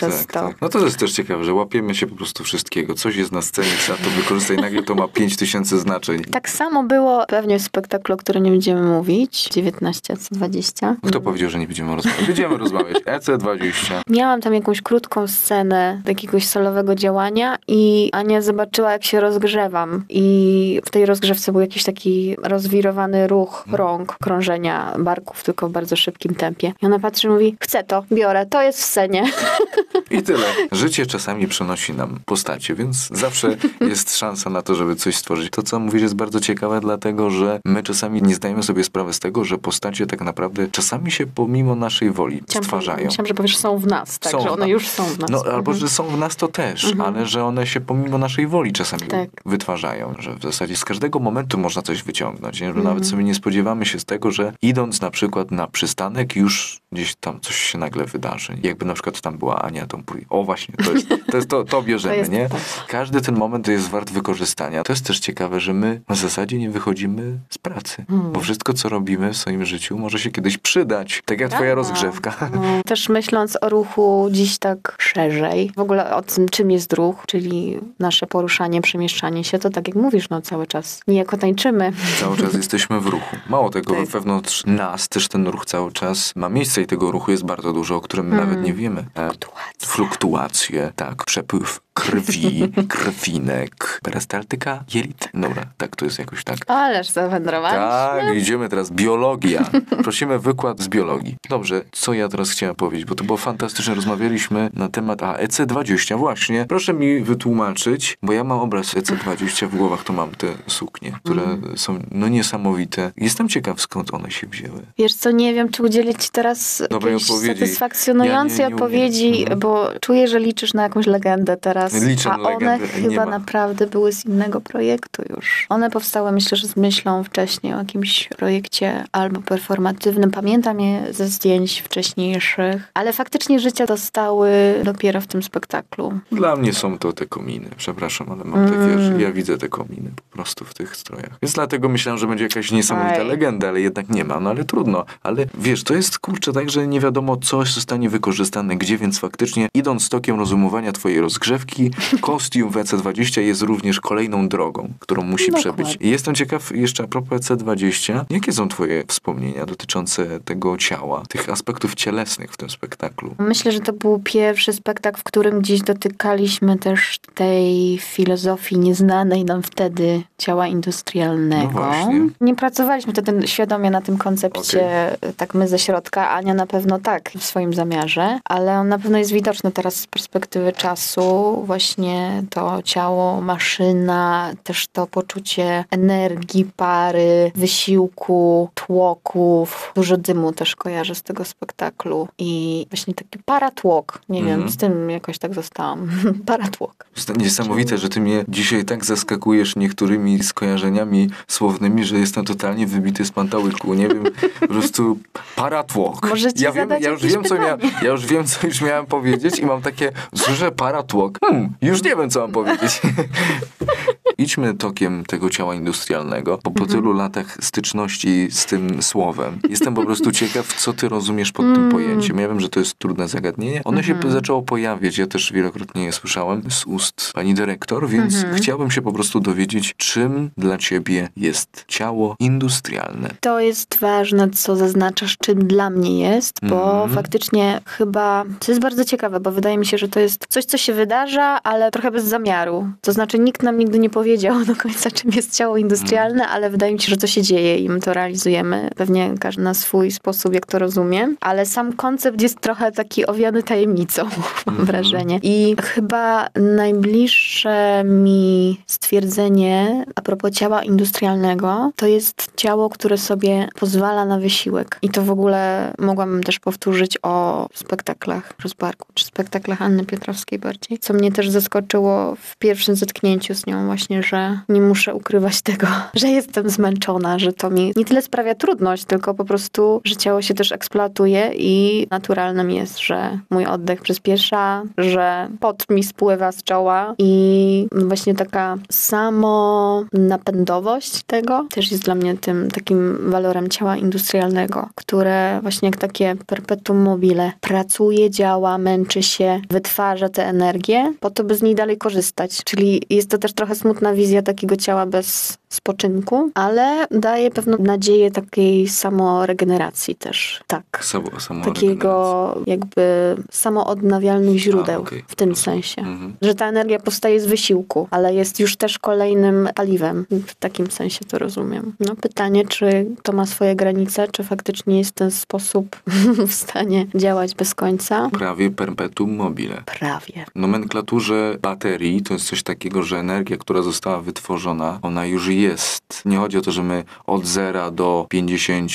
No to jest też ciekawe, że łapiemy się po prostu wszystkiego. Coś jest na scenie, trzeba to wykorzystać. Nagle to ma 5000 znaczeń. Tak samo było pewnie w spektaklu, o którym nie będziemy mówić. 19, EC20. Kto powiedział, że nie będziemy rozmawiać? Będziemy rozmawiać. EC20. Miałam tam jakąś krótką scenę jakiegoś solowego działania i Ania zobaczyła, jak się rozgrzewam. I w tej rozgrzewce był jakiś taki rozwirowany ruch rąk, krążenia barków, tylko w bardzo szybkim tempie. I ona patrzy i mówi, chcę to, biorę, to jest w scenie. I tyle. Życie czasami przenosi nam postacie, więc zawsze jest szansa na to, żeby coś stworzyć. To, co mówisz, jest bardzo ciekawe, dlatego, że my czasami nie zdajemy sobie sprawy z tego, że postacie tak naprawdę czasami się pomimo naszej woli stwarzają. Myślałam, że powiesz, są w nas, tak? Są że one nas. Już są w nas. No, albo, że są w nas to też, ale że one się pomimo naszej woli czasami wytwarzają, że w zasadzie z każdego momentu można coś wyciągnąć, nie? Że nawet więc my nie spodziewamy się z tego, że idąc na przykład na przystanek już gdzieś tam coś się nagle wydarzy. Jakby na przykład tam była Ania, tą pój. O właśnie, to bierzemy, to jest, nie? Tak. Każdy ten moment jest wart wykorzystania. To jest też ciekawe, że my w zasadzie nie wychodzimy z pracy, bo wszystko, co robimy w swoim życiu, może się kiedyś przydać. Tak jak twoja rozgrzewka. No. Też myśląc o ruchu dziś tak szerzej, w ogóle o tym, czym jest ruch, czyli nasze poruszanie, przemieszczanie się, to tak jak mówisz, no cały czas niejako tańczymy. Cały czas jesteśmy w ruchu. Mało tego, wewnątrz nas też ten ruch cały czas ma miejsce i tego ruchu jest bardzo dużo, o którym my nawet nie wiemy. Fluktuacje, tak, przepływ krwi, krwinek, perystaltyka, jelit. Dobra, tak to jest jakoś tak. Ależ zawędrowaliśmy. Tak, idziemy teraz. Biologia. Prosimy wykład z biologii. Dobrze, co ja teraz chciałem powiedzieć, bo to było fantastyczne. Rozmawialiśmy na temat EC20 właśnie. Proszę mi wytłumaczyć, bo ja mam obraz EC20 w głowach, to mam te suknie, które są no niesamowite. Jestem ciekaw, skąd one się wzięły. Wiesz co, nie wiem, czy udzielić ci teraz jakiejś satysfakcjonującej odpowiedzi, bo czuję, że liczysz na jakąś legendę teraz. Liczę a one chyba naprawdę były z innego projektu już. One powstały, myślę, że z myślą wcześniej o jakimś projekcie albo performatywnym. Pamiętam je ze zdjęć wcześniejszych, ale faktycznie życia dostały dopiero w tym spektaklu. Dla mnie są to te kominy. Przepraszam, ale mam takie, że ja widzę te kominy po prostu w tych strojach. Więc dlatego myślałem, że będzie jakaś niesamowita legenda, ale jednak nie ma. No ale trudno. Ale wiesz, to jest kurczę tak, że nie wiadomo, co zostanie wykorzystane gdzie, więc faktycznie idąc tokiem rozumowania twojej rozgrzewki, kostium w EC20 jest również kolejną drogą, którą musi przebyć. Jestem ciekaw jeszcze a propos EC20. Jakie są twoje wspomnienia dotyczące tego ciała, tych aspektów cielesnych w tym spektaklu? Myślę, że to był pierwszy spektakl, w którym gdzieś dotykaliśmy też tej filozofii nieznanej nam wtedy ciała industrialnego. No nie pracowaliśmy wtedy świadomie na tym koncepcie, tak my ze środka, Ania na pewno tak w swoim zamiarze, ale on na pewno jest widoczny teraz z perspektywy czasu. Właśnie to ciało, maszyna, też to poczucie energii, pary, wysiłku, tłoków. Dużo dymu też kojarzę z tego spektaklu. I właśnie taki paratłok. Nie wiem, z tym jakoś tak zostałam. Paratłok. Niesamowite, że ty mnie dzisiaj tak zaskakujesz niektórymi skojarzeniami słownymi, że jestem totalnie wybity z pantałyku. Nie wiem, po prostu paratłok. Możecie zadać ja już wiem, co już miałem powiedzieć i mam takie, że paratłok. Już nie wiem, co mam powiedzieć. Idźmy tokiem tego ciała industrialnego, bo po tylu latach styczności z tym słowem jestem po prostu ciekaw, co ty rozumiesz pod tym pojęciem. Ja wiem, że to jest trudne zagadnienie. Ono się zaczęło pojawiać, ja też wielokrotnie je słyszałem z ust pani dyrektor, więc chciałbym się po prostu dowiedzieć, czym dla ciebie jest ciało industrialne. To jest ważne, co zaznaczasz, czym dla mnie jest, bo faktycznie chyba, to jest bardzo ciekawe, bo wydaje mi się, że to jest coś, co się wydarza, ale trochę bez zamiaru. To znaczy nikt nam nigdy nie powiedział do końca, czym jest ciało industrialne, ale wydaje mi się, że to się dzieje i my to realizujemy. Pewnie każdy na swój sposób, jak to rozumie, ale sam koncept jest trochę taki owiany tajemnicą, mam wrażenie. I chyba najbliższe mi stwierdzenie a propos ciała industrialnego to jest ciało, które sobie pozwala na wysiłek. I to w ogóle mogłabym też powtórzyć o spektaklach Rozbarku, czy spektaklach Anny Piotrowskiej bardziej, co mnie też zaskoczyło w pierwszym zetknięciu z nią właśnie, że nie muszę ukrywać tego, że jestem zmęczona, że to mi nie tyle sprawia trudność, tylko po prostu, że ciało się też eksploatuje i naturalnym jest, że mój oddech przyspiesza, że pot mi spływa z czoła i właśnie taka samonapędowość tego też jest dla mnie tym takim walorem ciała industrialnego, które właśnie jak takie perpetuum mobile pracuje, działa, męczy się, wytwarza tę energię po to, by z niej dalej korzystać. Czyli jest to też trochę smutna wizja takiego ciała bez spoczynku, ale daje pewną nadzieję takiej samoregeneracji też. Tak. Takiego jakby samoodnawialnych źródeł w tym sensie. Że ta energia powstaje z wysiłku, ale jest już też kolejnym paliwem. W takim sensie to rozumiem. No pytanie, czy to ma swoje granice, czy faktycznie jest ten sposób w stanie działać bez końca. Prawie perpetuum mobile. Prawie. W nomenklaturze baterii to jest coś takiego, że energia, która została wytworzona, ona już jest. Nie chodzi o to, że my od 0 do 50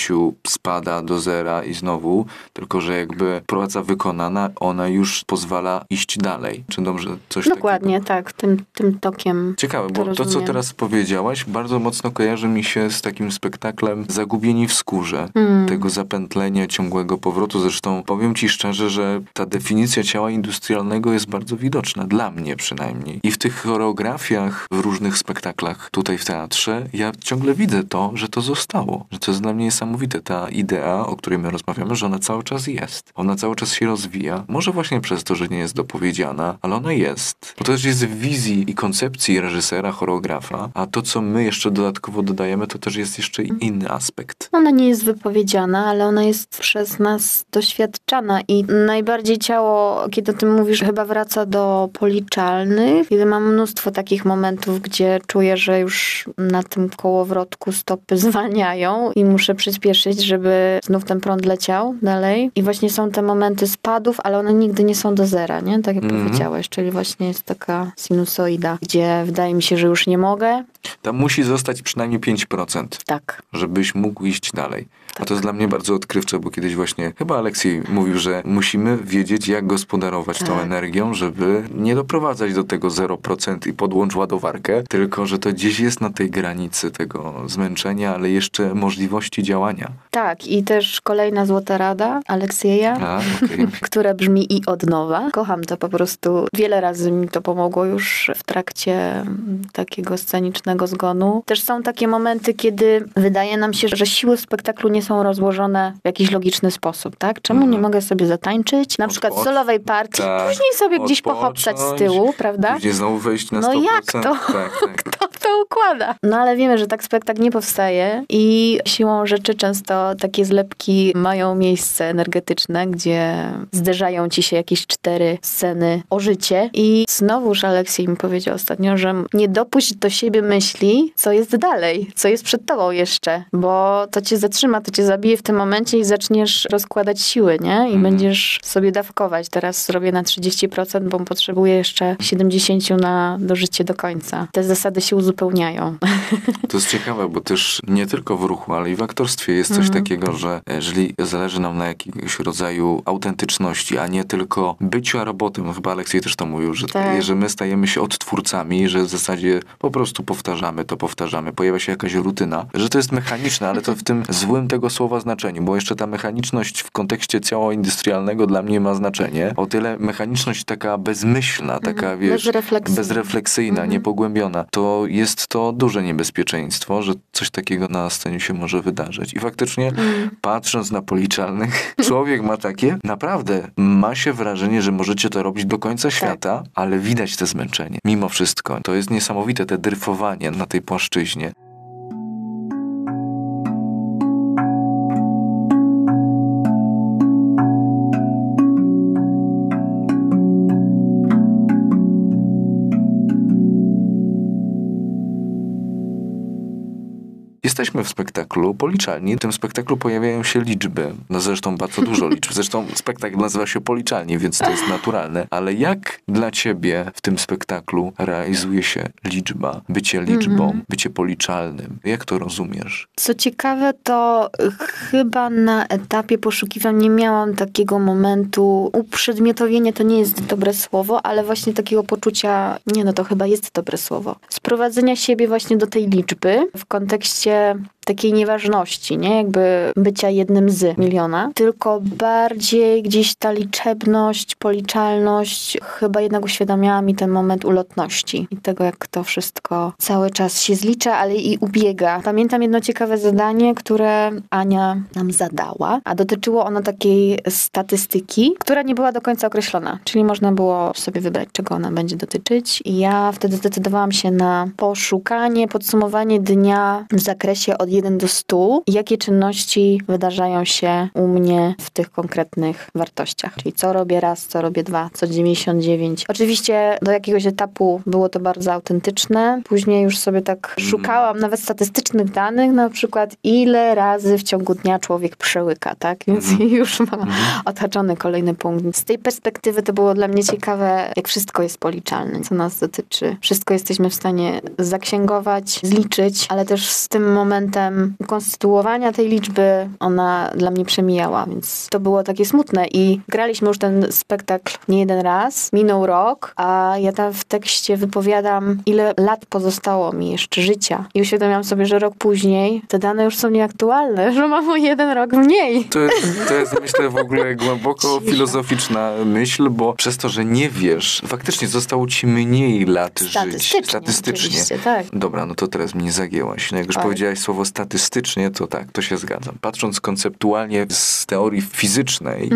spada do 0 i znowu, tylko że jakby praca wykonana, ona już pozwala iść dalej. Czy dobrze coś dokładnie, takiego? Tak, tym tokiem. Ciekawe, bo to, co teraz powiedziałaś, bardzo mocno kojarzy mi się z takim spektaklem Zagubieni w skórze. Tego zapętlenia, ciągłego powrotu. Zresztą powiem ci szczerze, że ta definicja ciała industrialnego jest bardzo widoczna, dla mnie przynajmniej. I w tych choreografiach, w różnych spektaklach tutaj w teatrze, ja ciągle widzę to, że to zostało. Że to jest dla mnie niesamowite. Ta idea, o której my rozmawiamy, że ona cały czas jest. Ona cały czas się rozwija. Może właśnie przez to, że nie jest dopowiedziana, ale ona jest. Bo to też jest w wizji i koncepcji reżysera, choreografa, a to, co my jeszcze dodatkowo dodajemy, to też jest jeszcze inny aspekt. Ona nie jest wypowiedziana, ale ona jest przez nas doświadczana i najbardziej ciało, kiedy o tym mówisz, chyba wraca do policzalnych, kiedy mam mnóstwo takich momentów, gdzie czuję, że już na tym kołowrotku stopy zwalniają i muszę przyspieszyć, żeby znów ten prąd leciał dalej. I właśnie są te momenty spadów, ale one nigdy nie są do zera, nie? Tak jak powiedziałeś, czyli właśnie jest taka sinusoida, gdzie wydaje mi się, że już nie mogę. Tam musi zostać przynajmniej 5%. Tak. Żebyś mógł iść dalej. Tak. A to jest dla mnie bardzo odkrywcze, bo kiedyś właśnie chyba Aleksiej mówił, że musimy wiedzieć, jak gospodarować tą energią, żeby nie doprowadzać do tego 0% i podłącz ładowarkę, tylko że to gdzieś jest na tej granicy tego zmęczenia, ale jeszcze możliwości działania. Tak, i też kolejna złota rada Aleksieja, która brzmi i od nowa. Kocham to po prostu. Wiele razy mi to pomogło już w trakcie takiego scenicznego zgonu. Też są takie momenty, kiedy wydaje nam się, że siły w spektaklu nie są rozłożone w jakiś logiczny sposób, tak? Czemu nie mogę sobie zatańczyć? Na przykład solowej partii, później sobie gdzieś pochopsać z tyłu, prawda? Później znowu wejść na 100%. No jak to? Tak. Kto to układa? No ale wiemy, że tak spektakl nie powstaje i siłą rzeczy często takie zlepki mają miejsce energetyczne, gdzie zderzają ci się jakieś 4 sceny o życie i znowuż Aleksiej mi powiedział ostatnio, że nie dopuść do siebie myśli, co jest dalej, co jest przed tobą jeszcze, bo to cię zatrzyma, to cię zabije w tym momencie i zaczniesz rozkładać siły, nie? I będziesz sobie dawkować. Teraz zrobię na 30%, bo potrzebuję jeszcze 70% na dożycie do końca. Te zasady się uzupełniają. To jest ciekawe, bo też nie tylko w ruchu, ale i w aktorstwie jest coś takiego, że jeżeli zależy nam na jakiegoś rodzaju autentyczności, a nie tylko byciu a robotem, chyba Aleksiej też to mówił, że, że my stajemy się odtwórcami, że w zasadzie po prostu powtarzamy, pojawia się jakaś rutyna, że to jest mechaniczne, ale to w tym złym tego słowa znaczeniu, bo jeszcze ta mechaniczność w kontekście ciała industrialnego dla mnie ma znaczenie. O tyle mechaniczność taka bezmyślna, taka wiesz, bezrefleksyjna, niepogłębiona, to jest to duże niebezpieczeństwo, że coś takiego na scenie się może wydarzyć. I faktycznie patrząc na policzalnych, człowiek ma takie, naprawdę ma się wrażenie, że możecie to robić do końca świata, ale widać te zmęczenie. Mimo wszystko. To jest niesamowite, te dryfowanie na tej płaszczyźnie. Jesteśmy w spektaklu Policzalni. W tym spektaklu pojawiają się liczby. No zresztą bardzo dużo liczb. Zresztą spektakl nazywa się Policzalni, więc to jest naturalne. Ale jak dla ciebie w tym spektaklu realizuje się liczba? Bycie liczbą, bycie policzalnym. Jak to rozumiesz? Co ciekawe, to chyba na etapie poszukiwań nie miałam takiego momentu uprzedmiotowienia, to nie jest dobre słowo, ale właśnie takiego poczucia, nie no to chyba jest dobre słowo. Sprowadzenia siebie właśnie do tej liczby w kontekście takiej nieważności, nie? Jakby bycia jednym z miliona, tylko bardziej gdzieś ta liczebność, policzalność, chyba jednak uświadamiała mi ten moment ulotności i tego, jak to wszystko cały czas się zlicza, ale i ubiega. Pamiętam jedno ciekawe zadanie, które Ania nam zadała, a dotyczyło ono takiej statystyki, która nie była do końca określona, czyli można było sobie wybrać, czego ona będzie dotyczyć i ja wtedy zdecydowałam się na poszukanie, podsumowanie dnia w zakresie od od 1 do 100, jakie czynności wydarzają się u mnie w tych konkretnych wartościach. Czyli co robię raz, co robię dwa, co 99. Oczywiście do jakiegoś etapu było to bardzo autentyczne. Później już sobie tak szukałam nawet statystycznych danych, na przykład ile razy w ciągu dnia człowiek przełyka, tak? Więc już mam otaczony kolejny punkt. Z tej perspektywy to było dla mnie ciekawe, jak wszystko jest policzalne, co nas dotyczy. Wszystko jesteśmy w stanie zaksięgować, zliczyć, ale też z tym momentem konstytuowania tej liczby ona dla mnie przemijała, więc to było takie smutne i graliśmy już ten spektakl nie jeden raz, minął rok, a ja tam w tekście wypowiadam, ile lat pozostało mi jeszcze życia i uświadomiłam sobie, że rok później te dane już są nieaktualne, że mam o 1 rok mniej. To jest myślę w ogóle głęboko filozoficzna myśl, bo przez to, że nie wiesz, faktycznie zostało ci mniej lat żyć. Statystycznie. Tak. Dobra, no to teraz mnie zagięłaś. No jak już powiedziałaś słowo statystycznie, to tak, to się zgadzam. Patrząc konceptualnie z teorii fizycznej,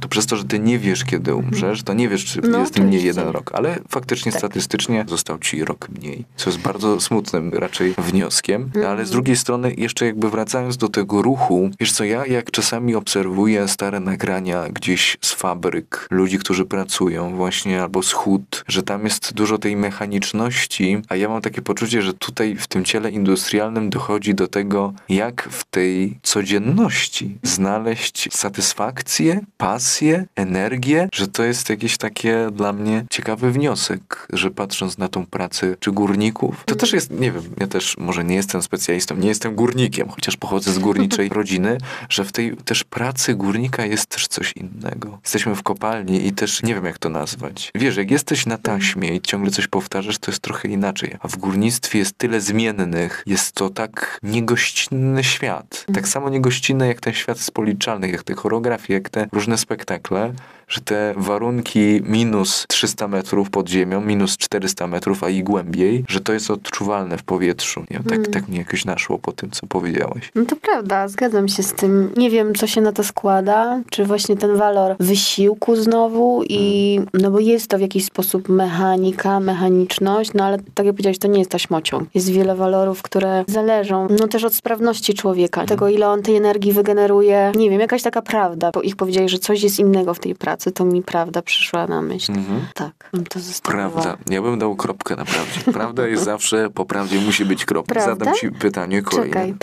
to przez to, że ty nie wiesz, kiedy umrzesz, to nie wiesz, czy jest mniej 1 rok, ale faktycznie statystycznie został ci rok mniej, co jest bardzo smutnym raczej wnioskiem, ale z drugiej strony jeszcze jakby wracając do tego ruchu, wiesz co, ja jak czasami obserwuję stare nagrania gdzieś z fabryk, ludzi, którzy pracują właśnie, albo z hut, że tam jest dużo tej mechaniczności, a ja mam takie poczucie, że tutaj w tym ciele industrialnym dochodzi do tego, jak w tej codzienności znaleźć satysfakcję, pasję, energię, że to jest jakieś takie dla mnie ciekawy wniosek, że patrząc na tą pracę czy górników, to też jest, nie wiem, ja też może nie jestem specjalistą, nie jestem górnikiem, chociaż pochodzę z górniczej rodziny, że w tej też pracy górnika jest też coś innego. Jesteśmy w kopalni i też nie wiem, jak to nazwać. Wiesz, jak jesteś na taśmie i ciągle coś powtarzasz, to jest trochę inaczej. A w górnictwie jest tyle zmiennych, jest to tak niegościnny świat. Tak samo niegościnny jak ten świat z policzalnych, jak te choreografie, jak te różne spektakle, że te warunki minus 300 metrów pod ziemią, minus 400 metrów, a i głębiej, że to jest odczuwalne w powietrzu. Nie? Tak mnie jakoś naszło po tym, co powiedziałaś. No to prawda, zgadzam się z tym. Nie wiem, co się na to składa, czy właśnie ten walor wysiłku znowu i no bo jest to w jakiś sposób mechanika, mechaniczność, no ale tak jak powiedziałeś, to nie jest taśmociąg. Jest wiele walorów, które zależą, no też od sprawności człowieka, tego ile on tej energii wygeneruje. Nie wiem, jakaś taka prawda, bo ich powiedzieli, że coś jest innego w tej pracy. To mi prawda przyszła na myśl. Tak, to zostało. Prawda. Ja bym dał kropkę naprawdę. Prawda jest zawsze, po prawdzie musi być kropka. Prawda? Zadam ci pytanie kolejne. Czekaj,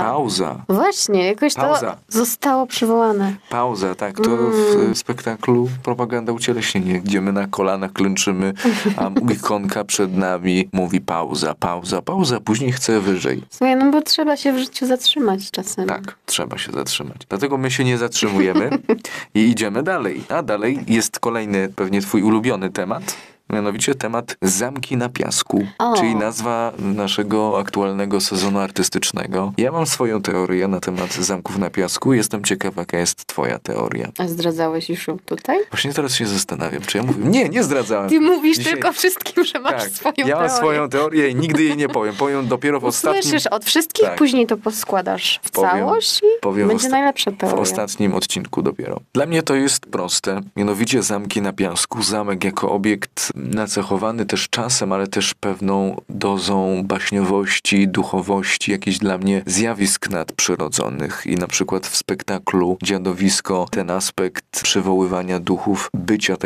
pauza. Właśnie, jakoś pauza. To zostało przywołane. Pauza, tak. To w spektaklu Propaganda Ucieleśnienie, gdzie my na kolanach klęczymy, a ikonka przed nami mówi pauza, później chce wyżej. Słuchaj, no bo trzeba się w życiu zatrzymać czasem. Tak, trzeba się zatrzymać. Dlatego my się nie zatrzymujemy i idziemy dalej. A dalej jest kolejny, pewnie twój ulubiony temat. Mianowicie temat Zamki na piasku, czyli nazwa naszego aktualnego sezonu artystycznego. Ja mam swoją teorię na temat Zamków na piasku. Jestem ciekawa, jaka jest twoja teoria. A zdradzałeś już tutaj? Właśnie teraz się zastanawiam, czy ja mówię. Nie zdradzałem. Ty mówisz dzisiaj tylko wszystkim, że masz swoją teorię. Ja mam swoją teorię i nigdy jej nie powiem. Powiem dopiero w ostatnim. Słyszysz od wszystkich, później to poskładasz w całość i będzie najlepsza teoria. W ostatnim odcinku dopiero. Dla mnie to jest proste. Mianowicie Zamki na piasku. Zamek jako obiekt nacechowany też czasem, ale też pewną dozą baśniowości, duchowości, jakichś dla mnie zjawisk nadprzyrodzonych. I na przykład w spektaklu Dziadowisko ten aspekt przywoływania duchów, bycia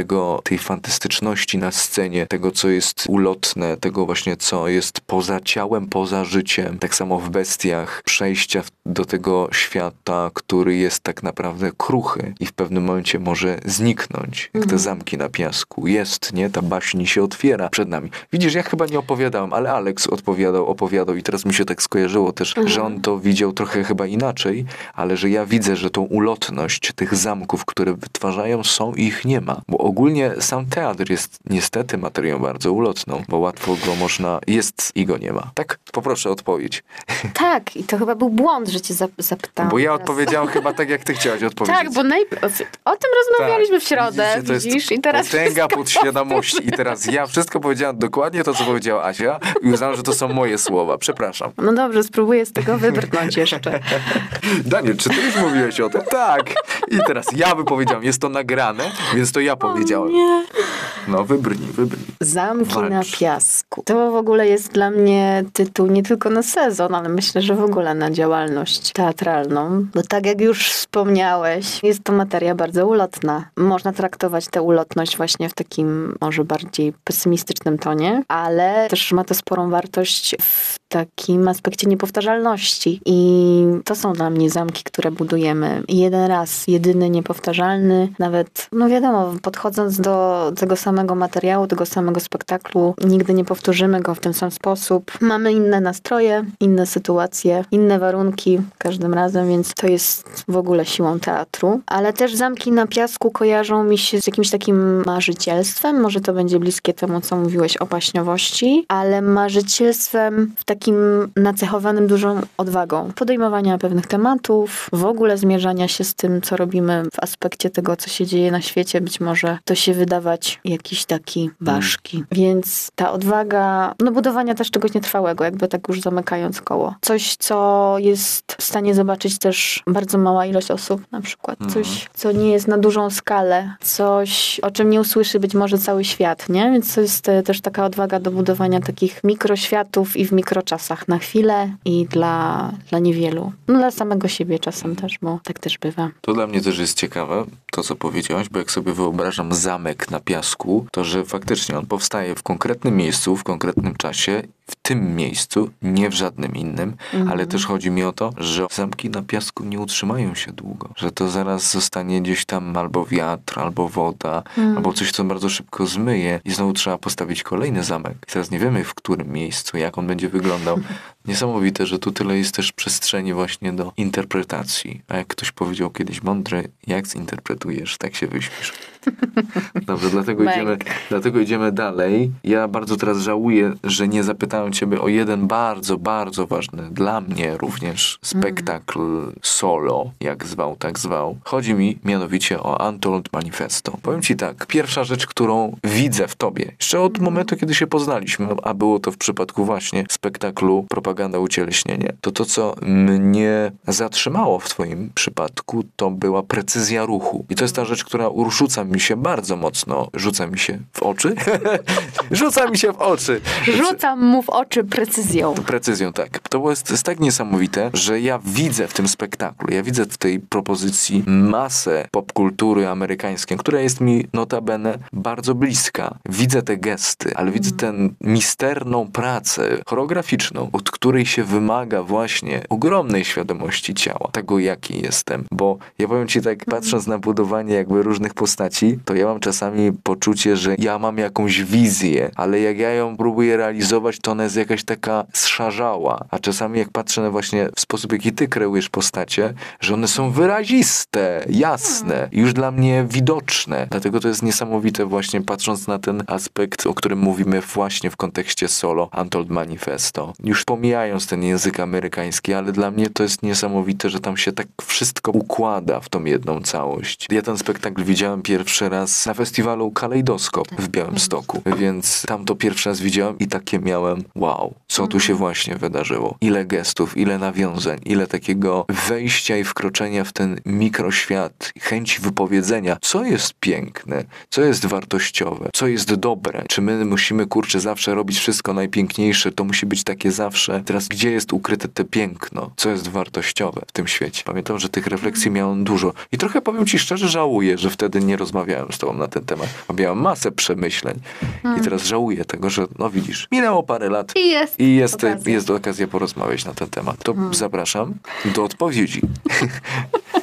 tej fantastyczności na scenie, tego, co jest ulotne, tego właśnie, co jest poza ciałem, poza życiem. Tak samo w Bestiach, przejścia do tego świata, który jest tak naprawdę kruchy i w pewnym momencie może zniknąć. Jak te zamki na piasku. Jest, nie? Ta baśń się otwiera przed nami. Widzisz, ja chyba nie opowiadałem, ale Aleks opowiadał i teraz mi się tak skojarzyło też, że on to widział trochę chyba inaczej, ale że ja widzę, że tą ulotność tych zamków, które wytwarzają, są i ich nie ma. Bo ogólnie sam teatr jest niestety materią bardzo ulotną, bo łatwo go można... Jest i go nie ma. Tak? Poproszę o odpowiedź. Tak, i to chyba był błąd, że cię zapytałam. Bo ja teraz odpowiedziałam chyba tak, jak ty chciałaś odpowiedzieć. Tak, bo o tym rozmawialiśmy w środę, widzisz? I teraz potęga podświadomości. I I teraz ja wszystko powiedziałam dokładnie to, co powiedziała Asia i uznałam, że to są moje słowa. Przepraszam. No dobrze, spróbuję z tego wybrnąć jeszcze. Daniel, czy ty już mówiłeś o tym? Tak. I teraz ja wypowiedziałam. Jest to nagrane, więc to ja powiedziałem. O nie. No wybrnij. Zamki na piasku. To w ogóle jest dla mnie tytuł nie tylko na sezon, ale myślę, że w ogóle na działalność teatralną. Bo tak jak już wspomniałeś, jest to materia bardzo ulotna. Można traktować tę ulotność właśnie w takim może bardziej pesymistycznym tonie, ale też ma to sporą wartość w takim aspekcie niepowtarzalności. I to są dla mnie zamki, które budujemy. Jeden raz, jedyny, niepowtarzalny. Nawet, no wiadomo, podchodząc do tego samego materiału, tego samego spektaklu, nigdy nie powtórzymy go w ten sam sposób. Mamy inne nastroje, inne sytuacje, inne warunki każdym razem, więc to jest w ogóle siłą teatru. Ale też zamki na piasku kojarzą mi się z jakimś takim marzycielstwem. Może to będzie bliskie temu, co mówiłeś o baśniowości, ale marzycielstwem w takim nacechowanym dużą odwagą. Podejmowania pewnych tematów, w ogóle zmierzania się z tym, co robimy w aspekcie tego, co się dzieje na świecie. Być może to się wydawać jakiś taki ważki. Więc ta odwaga, no budowania też czegoś nietrwałego, jakby tak już zamykając koło. Coś, co jest w stanie zobaczyć też bardzo mała ilość osób na przykład. Coś, co nie jest na dużą skalę. Coś, o czym nie usłyszy być może cały świat, nie? Więc to jest też taka odwaga do budowania takich mikroświatów i w mikroczasach na chwilę i dla niewielu. No dla samego siebie czasem też, bo tak też bywa. To dla mnie też jest ciekawe, to co powiedziałaś, bo jak sobie wyobrażam zamek na piasku, to że faktycznie on powstaje w konkretnym miejscu, w konkretnym czasie, w tym miejscu, nie w żadnym innym, ale też chodzi mi o to, że zamki na piasku nie utrzymają się długo, że to zaraz zostanie gdzieś tam albo wiatr, albo woda, albo coś, co bardzo szybko zmyje i znowu trzeba postawić kolejny zamek. I teraz nie wiemy, w którym miejscu, jak on będzie wyglądał. Niesamowite, że tu tyle jest też przestrzeni właśnie do interpretacji. A jak ktoś powiedział kiedyś mądry, jak zinterpretujesz, tak się wyśpisz. Dobrze, dlatego idziemy dalej. Ja bardzo teraz żałuję, że nie zapytałem ciebie o jeden bardzo, bardzo ważny dla mnie również spektakl solo, jak zwał, tak zwał. Chodzi mi mianowicie o Untold Manifesto. Powiem ci tak, pierwsza rzecz, którą widzę w tobie, jeszcze od momentu, kiedy się poznaliśmy, a było to w przypadku właśnie spektaklu Propaganda Ucieleśnienie, to to, co mnie zatrzymało w twoim przypadku, to była precyzja ruchu. I to jest ta rzecz, która urzuca mi się bardzo mocno. Rzuca mi się w oczy? Rzuca mi się w oczy. Rzucam mu w oczy precyzją. Precyzją, tak. To jest tak niesamowite, że ja widzę w tym spektaklu, ja widzę w tej propozycji masę popkultury amerykańskiej, która jest mi notabene bardzo bliska. Widzę te gesty, ale widzę tę misterną pracę choreograficzną, od której się wymaga właśnie ogromnej świadomości ciała, tego jaki jestem. Bo ja powiem ci tak, patrząc na budowanie jakby różnych postaci, to ja mam czasami poczucie, że ja mam jakąś wizję, ale jak ja ją próbuję realizować, to ona jest jakaś taka szarzała. A czasami jak patrzę na właśnie w sposób, jaki ty kreujesz postacie, że one są wyraziste, jasne, już dla mnie widoczne. Dlatego to jest niesamowite właśnie patrząc na ten aspekt, o którym mówimy właśnie w kontekście solo Untold Manifesto. Już pomijając ten język amerykański, ale dla mnie to jest niesamowite, że tam się tak wszystko układa w tą jedną całość. Ja ten spektakl widziałem pierwszy raz na festiwalu Kaleidoskop w Białymstoku, więc tam to pierwszy raz widziałem i takie miałem wow, co tu się właśnie wydarzyło. Ile gestów, ile nawiązań, ile takiego wejścia i wkroczenia w ten mikroświat, chęci wypowiedzenia, co jest piękne, co jest wartościowe, co jest dobre. Czy my musimy, kurczę, zawsze robić wszystko najpiękniejsze, to musi być takie zawsze. Teraz gdzie jest ukryte to piękno? Co jest wartościowe w tym świecie? Pamiętam, że tych refleksji miałem dużo i trochę powiem ci szczerze, żałuję, że wtedy nie rozmawiałem z tobą na ten temat. Miałem masę przemyśleń i teraz żałuję tego, że no widzisz, minęło parę lat i jest okazja porozmawiać na ten temat. To zapraszam do odpowiedzi.